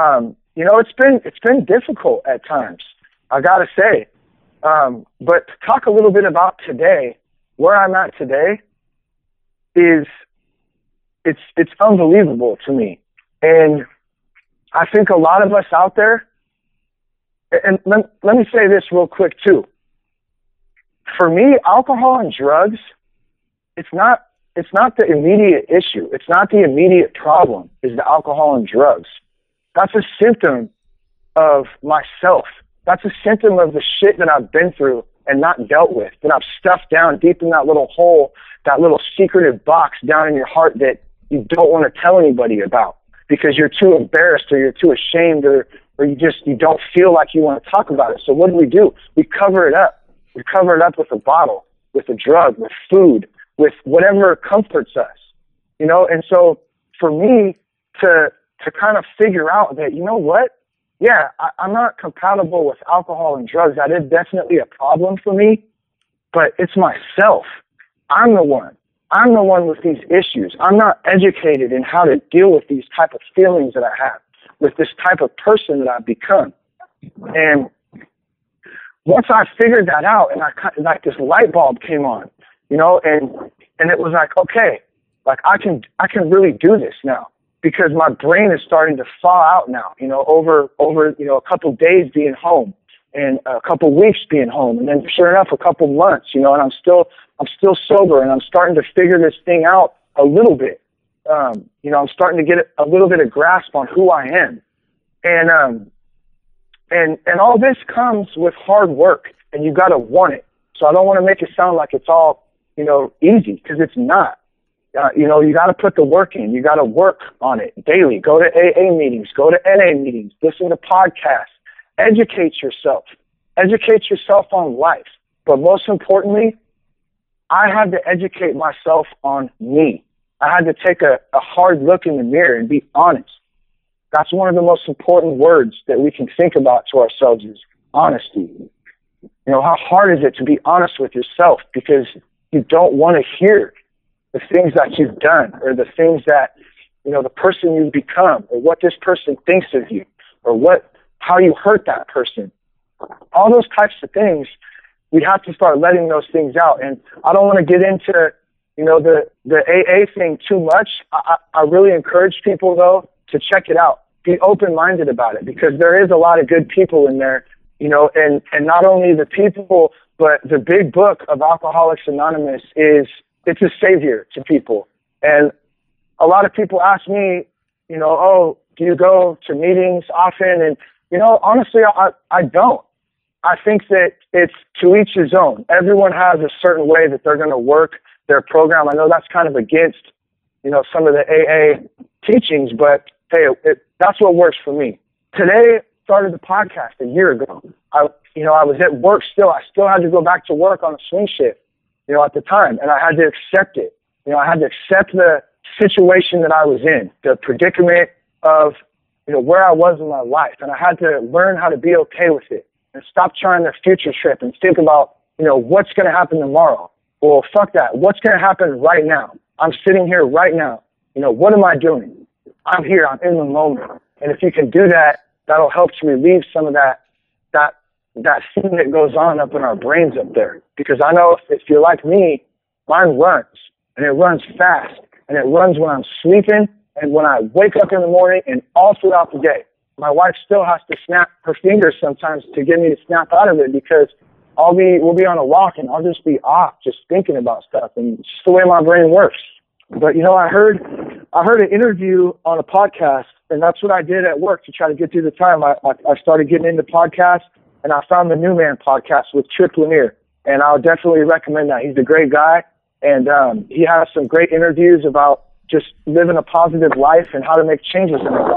um, you know, it's been, it's been difficult at times, I gotta say. Um, but to talk a little bit about today, where I'm at today is... It's it's unbelievable to me, and I think a lot of us out there. And let, let me say this real quick too. For me, alcohol and drugs, it's not it's not the immediate issue. It's not the immediate problem. Is the alcohol and drugs? That's a symptom of myself. That's a symptom of the shit that I've been through and not dealt with, that I've stuffed down deep in that little hole, that little secretive box down in your heart that you don't want to tell anybody about because you're too embarrassed or you're too ashamed or, or you just, you don't feel like you want to talk about it. So what do we do? We cover it up. We cover it up with a bottle, with a drug, with food, with whatever comforts us, you know? And so for me to, to kind of figure out that, you know what? Yeah, I, I'm not compatible with alcohol and drugs. That is definitely a problem for me, but it's myself. I'm the one. I'm the one with these issues. I'm not educated in how to deal with these type of feelings that I have, with this type of person that I've become. And once I figured that out, and I like this light bulb came on, you know, and and it was like, okay, like I can I can really do this now, because my brain is starting to thaw out now, you know, over over you know a couple of days being home, and a couple weeks being home, and then sure enough, a couple months, you know, and I'm still, I'm still sober, and I'm starting to figure this thing out a little bit. Um, you know, I'm starting to get a little bit of grasp on who I am. And, um, and, and all this comes with hard work, and you got to want it. So I don't want to make it sound like it's all, you know, easy, because it's not. Uh, you know, you got to put the work in. You got to work on it daily. Go to A A meetings, go to N A meetings, listen to podcasts. Educate yourself. Educate yourself on life. But most importantly, I had to educate myself on me. I had to take a, a hard look in the mirror and be honest. That's one of the most important words that we can think about to ourselves is honesty. You know, how hard is it to be honest with yourself, because you don't want to hear the things that you've done or the things that, you know, the person you've become or what this person thinks of you or what how you hurt that person. All those types of things, we have to start letting those things out. And I don't want to get into, you know, the, the A A thing too much. I, I really encourage people, though, to check it out. Be open-minded about it, because there is a lot of good people in there, you know, and, and not only the people, but the big book of Alcoholics Anonymous is, it's a savior to people. And a lot of people ask me, you know, oh, do you go to meetings often? And you know, honestly, I, I don't. I think that it's to each his own. Everyone has a certain way that they're going to work their program. I know that's kind of against, you know, some of the A A teachings, but hey, it, that's what works for me. Today, started the podcast a year ago, I, you know, I was at work still. I still had to go back to work on a swing shift, you know, at the time. And I had to accept it. You know, I had to accept the situation that I was in, the predicament of, you know, where I was in my life. And I had to learn how to be okay with it and stop trying to future trip and think about, you know, what's going to happen tomorrow. Well, fuck that. What's going to happen right now? I'm sitting here right now. You know, what am I doing? I'm here. I'm in the moment. And if you can do that, that'll help to relieve some of that, that, that thing that goes on up in our brains up there. Because I know if, if you're like me, mine runs, and it runs fast, and it runs when I'm sleeping and when I wake up in the morning and all throughout the day. My wife still has to snap her fingers sometimes to get me to snap out of it, because I'll be, we'll be on a walk and I'll just be off just thinking about stuff, and it's just the way my brain works. But, you know, I heard, I heard an interview on a podcast, and that's what I did at work to try to get through the time. I, I, I started getting into podcasts, and I found the New Man podcast with Chip Lanier, and I'll definitely recommend that. He's a great guy, and um, he has some great interviews about just living a positive life and how to make changes in our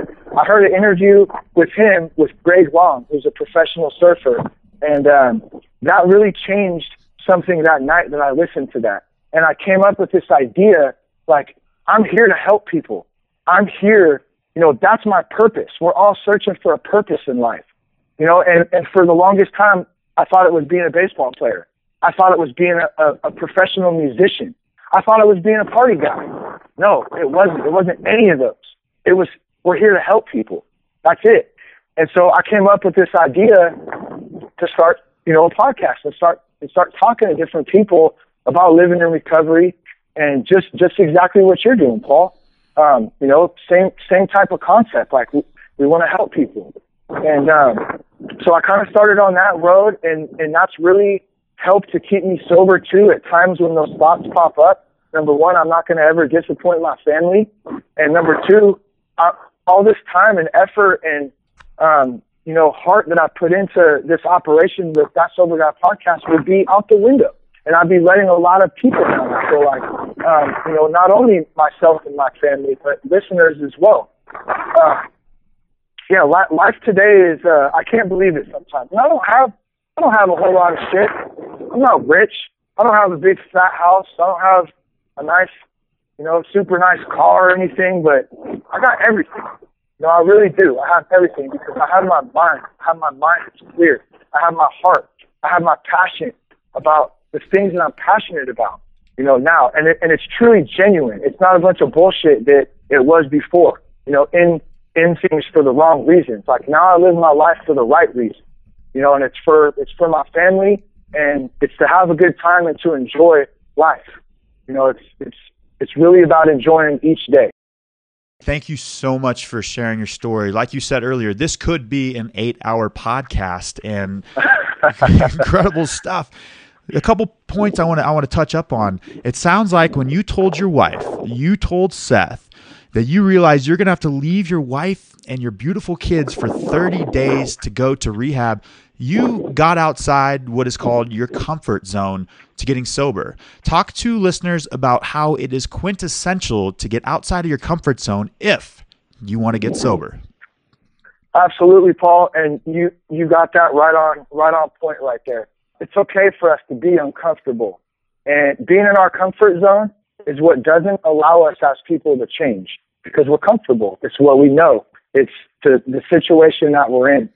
life. But I heard an interview with him with Greg Wong, who's a professional surfer, and um, that really changed something that night that I listened to that. And I came up with this idea, like, I'm here to help people. I'm here, you know, that's my purpose. We're all searching for a purpose in life, you know, and, and for the longest time, I thought it was being a baseball player. I thought it was being a, a, a professional musician. I thought it was being a party guy. No, it wasn't. It wasn't any of those. It was, we're here to help people. That's it. And so I came up with this idea to start, you know, a podcast and start, and start talking to different people about living in recovery, and just, just exactly what you're doing, Paul. Um, you know, same, same type of concept. Like, we, we want to help people. And, um, so I kind of started on that road, and, and that's really helped to keep me sober too. At times when those thoughts pop up, number one, I'm not going to ever disappoint my family. And number two, I, all this time and effort and, um, you know, heart that I put into this operation with That Sober Guy podcast would be out the window. And I'd be letting a lot of people down, I feel like, um, you know, not only myself and my family, but listeners as well. Uh, yeah, li- life today is, uh, I can't believe it sometimes. And I don't have, I don't have a whole lot of shit. I'm not rich. I don't have a big fat house. I don't have a nice, you know, super nice car or anything, but I got everything. You know, I really do. I have everything because I have my mind. I have my mind that's clear. I have my heart. I have my passion about the things that I'm passionate about, you know, now. And it, and it's truly genuine. It's not a bunch of bullshit that it was before, you know, in, in things for the wrong reasons. Like, now I live my life for the right reason, you know, and it's for, it's for my family, and it's to have a good time and to enjoy life. You know, it's, it's, it's really about enjoying each day. Thank you so much for sharing your story. Like you said earlier, this could be an eight hour podcast, and incredible stuff. A couple points I want to I want to touch up on. It sounds like when you told your wife, you told Seth, that you realized you're going to have to leave your wife and your beautiful kids for thirty days to go to rehab, you got outside what is called your comfort zone to getting sober. Talk to listeners about how it is quintessential to get outside of your comfort zone if you want to get sober. Absolutely, Paul, and you you got that right on right on point right there. It's okay for us to be uncomfortable, and being in our comfort zone is what doesn't allow us as people to change, because we're comfortable. It's what we know. It's the, the situation that we're in.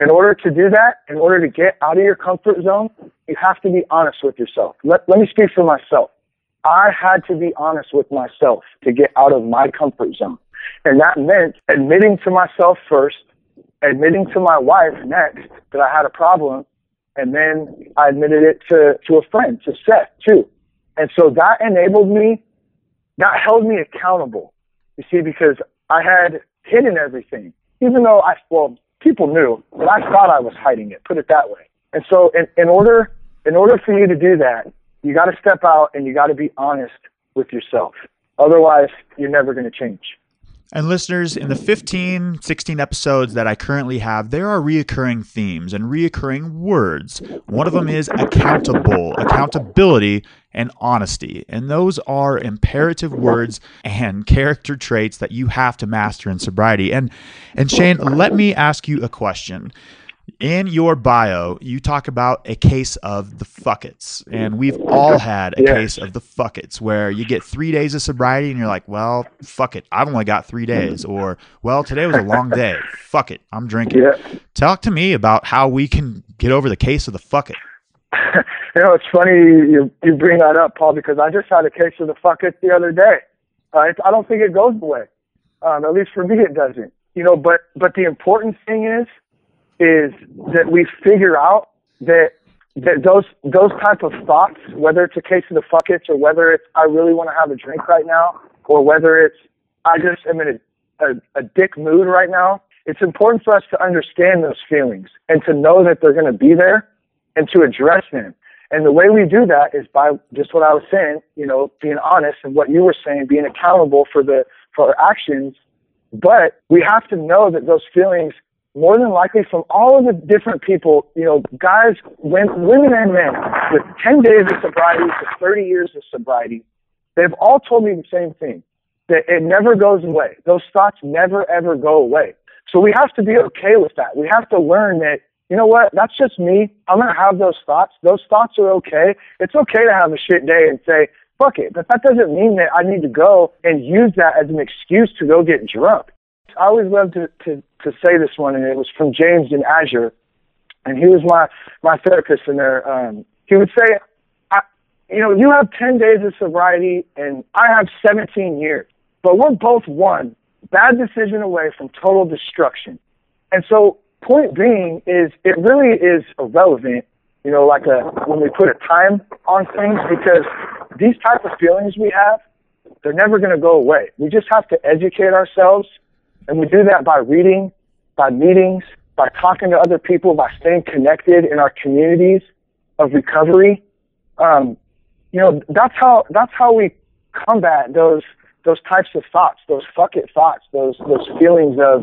In order to do that, in order to get out of your comfort zone, you have to be honest with yourself. Let, let me speak for myself. I had to be honest with myself to get out of my comfort zone. And that meant admitting to myself first, admitting to my wife next that I had a problem, and then I admitted it to, to a friend, to Seth, too. And so that enabled me, that held me accountable, you see, because I had hidden everything, even though I, well, people knew, but I thought I was hiding it, put it that way. And so in, in order in order for you to do that, you got to step out and you got to be honest with yourself. Otherwise, you're never going to change. And listeners, in the fifteen, sixteen episodes that I currently have, there are reoccurring themes and reoccurring words. One of them is accountable, accountability, and honesty. And those are imperative words and character traits that you have to master in sobriety. And, and Shane, let me ask you a question. In your bio, you talk about a case of the fuckets, and we've all had a yeah. case of the fuckets where you get three days of sobriety and you're like, well, fuck it. I've only got three days or, well, today was a long day. Fuck it. I'm drinking. Yeah. Talk to me about how we can get over the case of the fuck it. You know, it's funny you, you bring that up, Paul, because I just had a case of the fuck it the other day. Uh, it's, I don't think it goes away. Um, at least for me, it doesn't, you know, but, but the important thing is, is that we figure out that that those those type of thoughts, whether it's a case of the fuck it's or whether it's I really want to have a drink right now, or whether it's I just am in a, a, a dick mood right now, it's important for us to understand those feelings and to know that they're going to be there and to address them. And the way we do that is by just what I was saying, you know, being honest and what you were saying, being accountable for the for our actions. But we have to know that those feelings, more than likely from all of the different people, you know, guys, women and men, with ten days of sobriety to thirty years of sobriety, they've all told me the same thing, that it never goes away. Those thoughts never, ever go away. So we have to be okay with that. We have to learn that, you know what, that's just me. I'm going to have those thoughts. Those thoughts are okay. It's okay to have a shit day and say, fuck it. But that doesn't mean that I need to go and use that as an excuse to go get drunk. I always love to, to, to say this one, and it was from James in Azure, and he was my, my therapist in there. Um, he would say, I, you know, you have ten days of sobriety, and I have seventeen years, but we're both one bad decision away from total destruction. And so point being is it really is irrelevant, you know, like a, when we put a time on things, because these type of feelings we have, they're never going to go away. We just have to educate ourselves. And we do that by reading, by meetings, by talking to other people, by staying connected in our communities of recovery. Um, you know, that's how that's how we combat those those types of thoughts, those fuck it thoughts, those those feelings of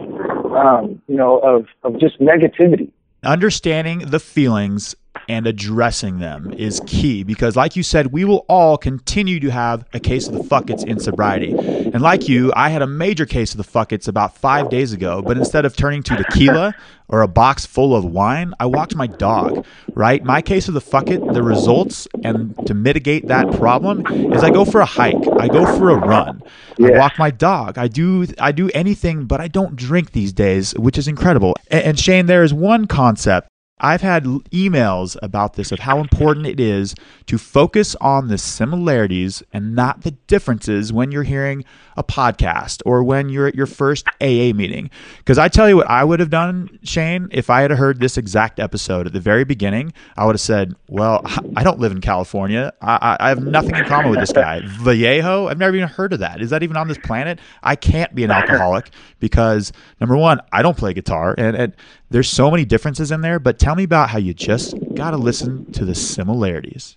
um, you know of of just negativity. Understanding the feelings and addressing them is key because, like you said, we will all continue to have a case of the fuckets in sobriety. And like you, I had a major case of the fuckets about five days ago, but instead of turning to tequila or a box full of wine, I walked my dog, right? My case of the fucket, the results, and to mitigate that problem is I go for a hike. I go for a run. Yeah. I walk my dog. I do I do anything, but I don't drink these days, which is incredible. And, and Shane, there is one concept. I've had emails about this, of how important it is to focus on the similarities and not the differences when you're hearing a podcast or when you're at your first A A meeting. Because I tell you what I would have done, Shane, if I had heard this exact episode at the very beginning, I would have said, well, I don't live in California. I, I have nothing in common with this guy. Vallejo, I've never even heard of that. Is that even on this planet? I can't be an alcoholic because, number one, I don't play guitar. And, and there's so many differences in there, but tell me about how you just got to listen to the similarities.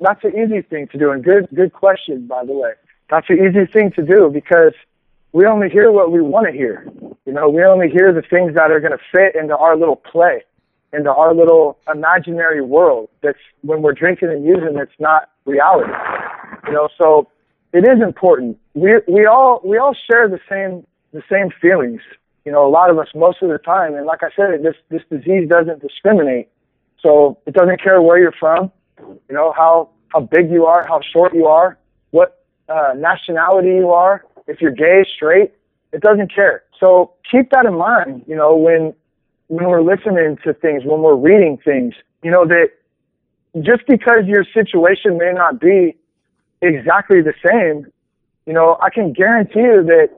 That's an easy thing to do, and good good question, by the way. That's an easy thing to do because we only hear what we want to hear. You know, we only hear the things that are going to fit into our little play, into our little imaginary world that's, when we're drinking and using, it's not reality. You know, so it is important. We we all we all share the same the same feelings. You know, a lot of us most of the time, and like I said, this this disease doesn't discriminate. So it doesn't care where you're from, you know, how, how big you are, how short you are, what uh, nationality you are, if you're gay, straight, it doesn't care. So keep that in mind, you know, when when we're listening to things, when we're reading things, you know, that just because your situation may not be exactly the same, you know, I can guarantee you that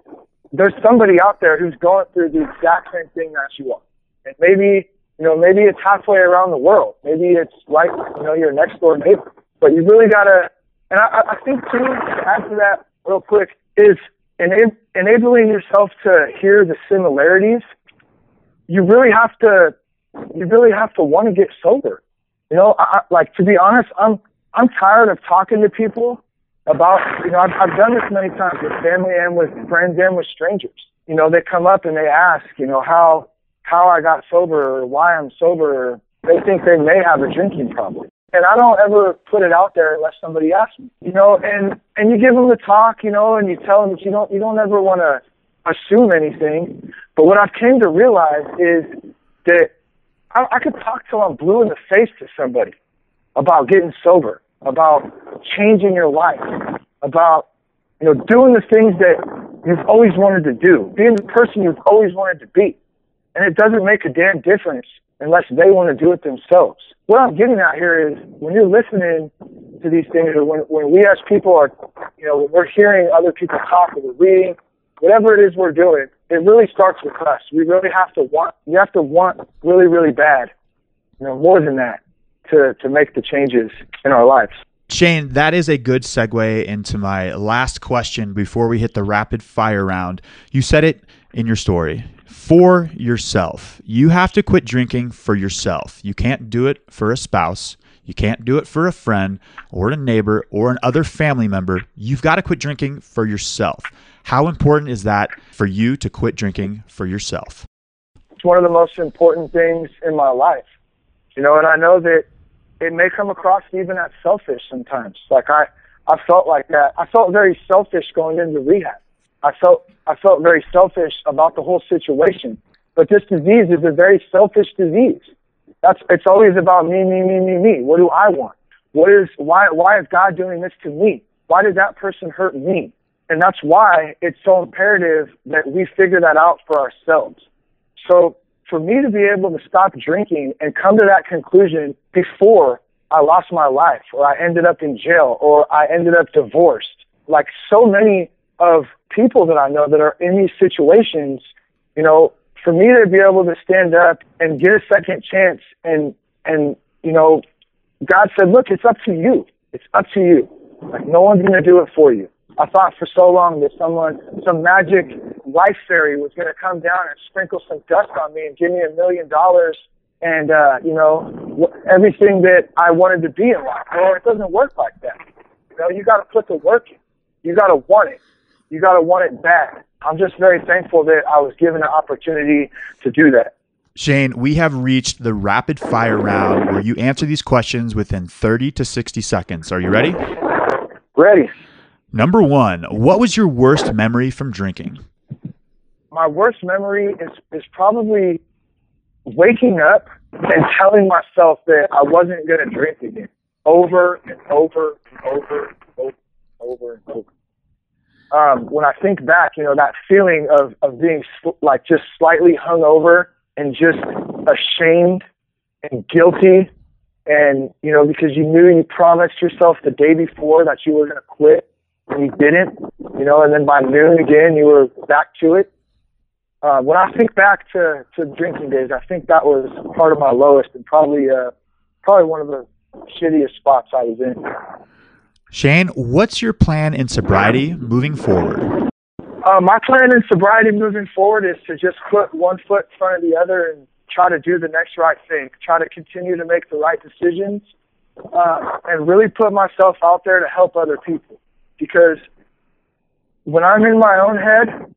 there's somebody out there who's going through the exact same thing that you are. And maybe, you know, maybe it's halfway around the world. Maybe it's like, you know, your next door neighbor. But you really got to, and I, I think too, to add to that real quick, is enab- enabling yourself to hear the similarities. You really have to, you really have to want to get sober. You know, I, I, like, to be honest, I'm, I'm tired of talking to people about, you know, I've, I've done this many times with family and with friends and with strangers. You know, they come up and they ask, you know, how how I got sober or why I'm sober. Or they think they may have a drinking problem. And I don't ever put it out there unless somebody asks me, you know, and, and you give them the talk, you know, and you tell them that you don't, you don't ever want to assume anything. But what I've came to realize is that I, I could talk till I'm blue in the face to somebody about getting sober, about changing your life, about, you know, doing the things that you've always wanted to do, being the person you've always wanted to be. And it doesn't make a damn difference unless they want to do it themselves. What I'm getting at here is when you're listening to these things, or when, when we as people are, you know, when we're hearing other people talk, or we're reading, whatever it is we're doing, it really starts with us. We really have to want, you have to want really, really bad, you know, more than that to, to make the changes in our lives. Shane, that is a good segue into my last question before we hit the rapid fire round. You said it in your story. For yourself. You have to quit drinking for yourself. You can't do it for a spouse. You can't do it for a friend or a neighbor or another family member. You've got to quit drinking for yourself. How important is that for you to quit drinking for yourself? It's one of the most important things in my life. You know, and I know that it may come across even as selfish sometimes. Like I, I felt like that. I felt very selfish going into rehab. I felt I felt very selfish about the whole situation. But this disease is a very selfish disease. That's it's always about me, me, me, me, me. What do I want? What is why why is God doing this to me? Why did that person hurt me? And that's why it's so imperative that we figure that out for ourselves. So for me to be able to stop drinking and come to that conclusion before I lost my life, or I ended up in jail, or I ended up divorced, like so many of people that I know that are in these situations, you know, for me to be able to stand up and get a second chance and, and, you know, God said, look, it's up to you. It's up to you. Like no one's going to do it for you. I thought for so long that someone, some magic life fairy was going to come down and sprinkle some dust on me and give me a million dollars and, uh, you know, everything that I wanted to be in life. Well, it doesn't work like that. You know, you got to put the work in. You got to want it. You got to want it back. I'm just very thankful that I was given an opportunity to do that. Shane, we have reached the rapid fire round where you answer these questions within thirty to sixty seconds. Are you ready? Ready. Number one, what was your worst memory from drinking? My worst memory is, is probably waking up and telling myself that I wasn't going to drink again over and over and over and over and over and over. Um, when I think back, you know, that feeling of, of being sl- like just slightly hungover and just ashamed and guilty. And, you know, because you knew you promised yourself the day before that you were going to quit and you didn't, you know, and then by noon again, you were back to it. Uh, when I think back to, to drinking days, I think that was part of my lowest and probably, uh, probably one of the shittiest spots I was in. Shane, what's your plan in sobriety moving forward? Uh, my plan in sobriety moving forward is to just put one foot in front of the other and try to do the next right thing, try to continue to make the right decisions, uh, and really put myself out there to help other people. Because when I'm in my own head,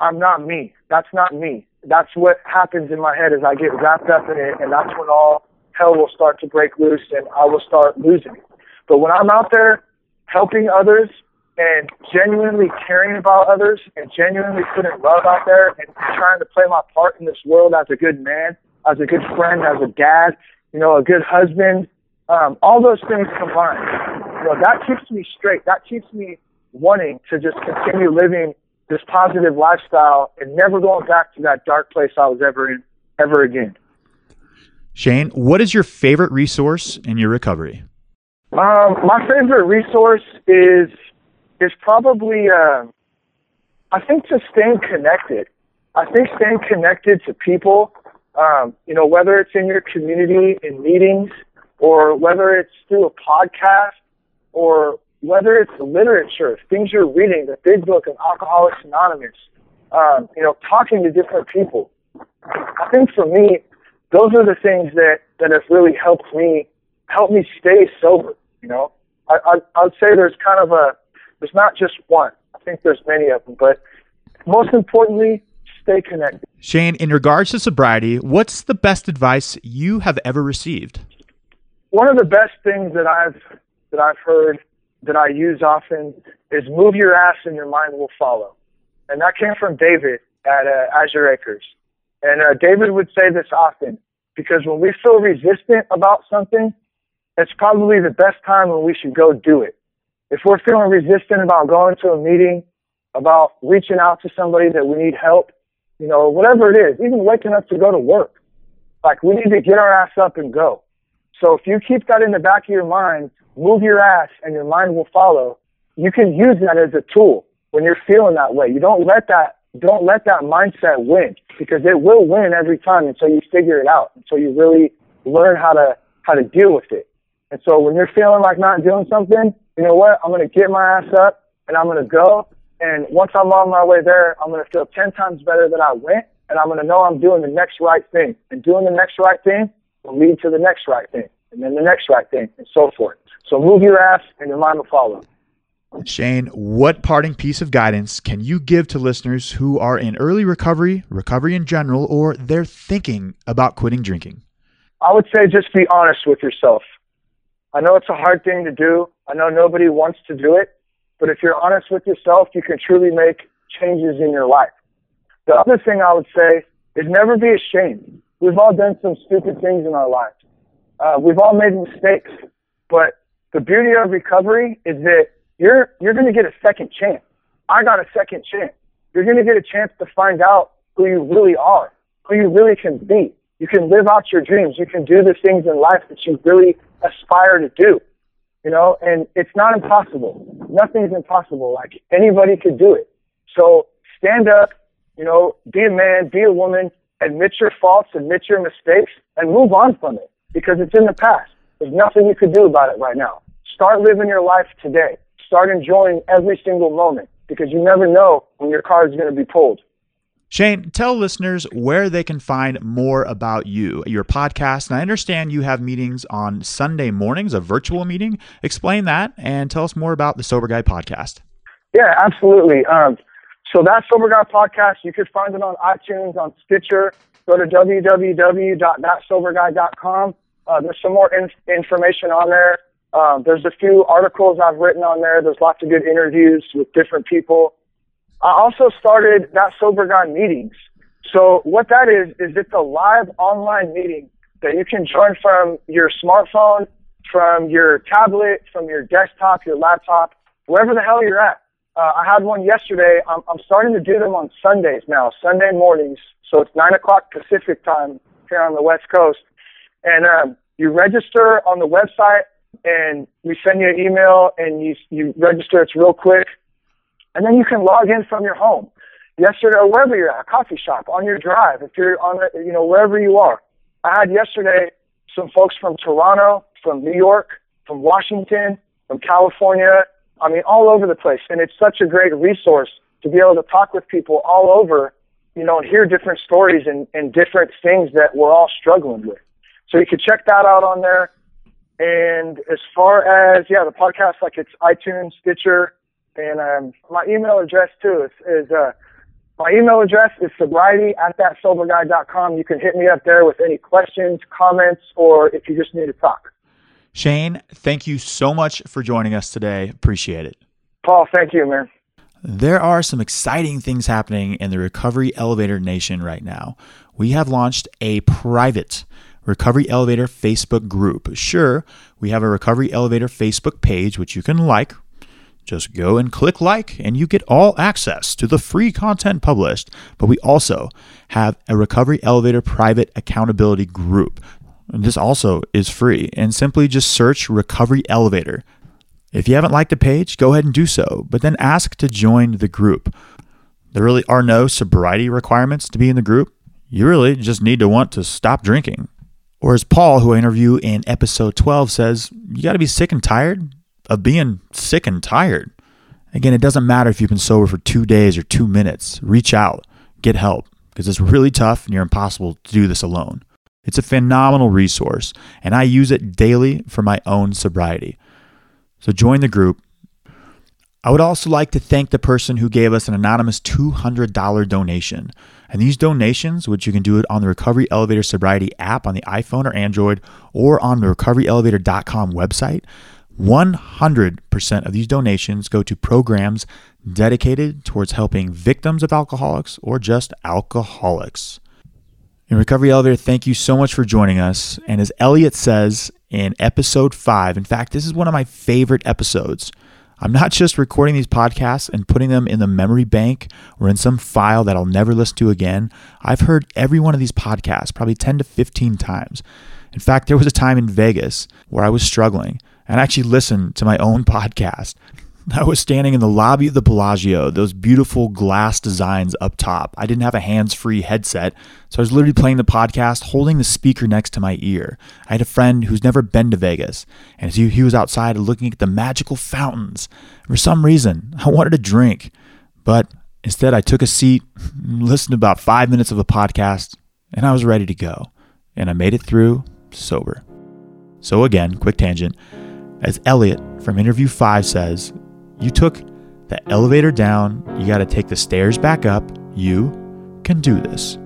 I'm not me. That's not me. That's what happens in my head is I get wrapped up in it, and that's when all hell will start to break loose and I will start losing it. But when I'm out there helping others and genuinely caring about others and genuinely putting love out there and trying to play my part in this world as a good man, as a good friend, as a dad, you know, a good husband, um, all those things combined, you know, that keeps me straight. That keeps me wanting to just continue living this positive lifestyle and never going back to that dark place I was ever in, ever again. Shane, what is your favorite resource in your recovery? Um, my favorite resource is, is probably, uh, I think just staying connected. I think staying connected to people, um, you know, whether it's in your community in meetings or whether it's through a podcast or whether it's literature, things you're reading, the big book of Alcoholics Anonymous, um, you know, talking to different people. I think for me, those are the things that, that have really helped me, helped me stay sober. You know, I, I, I would say there's kind of a, there's not just one. I think there's many of them, but most importantly, stay connected. Shane, in regards to sobriety, what's the best advice you have ever received? One of the best things that I've that I've heard that I use often is move your ass and your mind will follow. And that came from David at uh, Azure Acres. And uh, David would say this often, because when we feel resistant about something, it's probably the best time when we should go do it. If we're feeling resistant about going to a meeting, about reaching out to somebody that we need help, you know, whatever it is, even waking up to go to work, like we need to get our ass up and go. So if you keep that in the back of your mind, move your ass and your mind will follow. You can use that as a tool when you're feeling that way. You don't let that, don't let that mindset win, because it will win every time until you figure it out, until you really learn how to, how to deal with it. And so when you're feeling like not doing something, you know what? I'm going to get my ass up and I'm going to go. And once I'm on my way there, I'm going to feel ten times better than I went. And I'm going to know I'm doing the next right thing, and doing the next right thing will lead to the next right thing, and then the next right thing, and so forth. So move your ass and your mind will follow. Shane, what parting piece of guidance can you give to listeners who are in early recovery, recovery in general, or they're thinking about quitting drinking? I would say just be honest with yourself. I know it's a hard thing to do. I know nobody wants to do it, but if you're honest with yourself, you can truly make changes in your life. The other thing I would say is never be ashamed. We've all done some stupid things in our lives. Uh, we've all made mistakes, but the beauty of recovery is that you're, you're going to get a second chance. I got a second chance. You're going to get a chance to find out who you really are, who you really can be. You can live out your dreams. You can do the things in life that you really aspire to do, you know, and it's not impossible. Nothing's impossible. Like, anybody could do it. So stand up, you know, be a man, be a woman, admit your faults, admit your mistakes, and move on from it, because it's in the past. There's nothing you could do about it right now. Start living your life today. Start enjoying every single moment, because you never know when your car is going to be pulled. Shane, tell listeners where they can find more about you, your podcast. And I understand you have meetings on Sunday mornings, a virtual meeting. Explain that and tell us more about the Sober Guy podcast. Yeah, absolutely. Um, so that Sober Guy podcast, you can find it on iTunes, on Stitcher. Go to w w w dot that sober guy dot com. Uh, there's some more in- information on there. Um, there's a few articles I've written on there. There's lots of good interviews with different people. I also started That Sober Guy meetings. So what that is, is it's a live online meeting that you can join from your smartphone, from your tablet, from your desktop, your laptop, wherever the hell you're at. Uh, I had one yesterday. I'm, I'm starting to do them on Sundays now, Sunday mornings. So it's nine o'clock Pacific time here on the West Coast. And um, you register on the website, and we send you an email, and you you register. It's real quick. And then you can log in from your home, yesterday, or wherever you're at, a coffee shop, on your drive, if you're on, a, you know, wherever you are. I had yesterday some folks from Toronto, from New York, from Washington, from California, I mean, all over the place. And it's such a great resource to be able to talk with people all over, you know, and hear different stories and, and different things that we're all struggling with. So you can check that out on there. And as far as, yeah, the podcast, like, it's iTunes, Stitcher, and um, my email address, too, is, is uh, my email address is sobriety at that sober guy dot com. You can hit me up there with any questions, comments, or if you just need to talk. Shane, thank you so much for joining us today. Appreciate it. Paul, thank you, man. There are some exciting things happening in the Recovery Elevator Nation right now. We have launched a private Recovery Elevator Facebook group. Sure, we have a Recovery Elevator Facebook page, which you can like. Just go and click like, and you get all access to the free content published. But we also have a Recovery Elevator private accountability group. And this also is free. And simply just search Recovery Elevator. If you haven't liked the page, go ahead and do so, but then ask to join the group. There really are no sobriety requirements to be in the group. You really just need to want to stop drinking. Or as Paul, who I interview in episode twelve, says, you got to be sick and tired of being sick and tired. Again, it doesn't matter if you've been sober for two days or two minutes. Reach out, get help, because it's really tough and you're impossible to do this alone. It's a phenomenal resource, and I use it daily for my own sobriety. So join the group. I would also like to thank the person who gave us an anonymous two hundred dollars donation. And these donations, which you can do it on the Recovery Elevator Sobriety app on the iPhone or Android, or on the recovery elevator dot com website, one hundred percent of these donations go to programs dedicated towards helping victims of alcoholics or just alcoholics. In Recovery Elevator, thank you so much for joining us. And as Elliot says in episode five, in fact, this is one of my favorite episodes. I'm not just recording these podcasts and putting them in the memory bank or in some file that I'll never listen to again. I've heard every one of these podcasts probably ten to fifteen times. In fact, there was a time in Vegas where I was struggling and I actually listened to my own podcast. I was standing in the lobby of the Bellagio, those beautiful glass designs up top. I didn't have a hands-free headset, so I was literally playing the podcast, holding the speaker next to my ear. I had a friend who's never been to Vegas, and he, he was outside looking at the magical fountains. For some reason, I wanted a drink, but instead I took a seat, listened to about five minutes of a podcast, and I was ready to go. And I made it through sober. So again, quick tangent, as Elliot from Interview five says, you took the elevator down, you got to take the stairs back up. You can do this.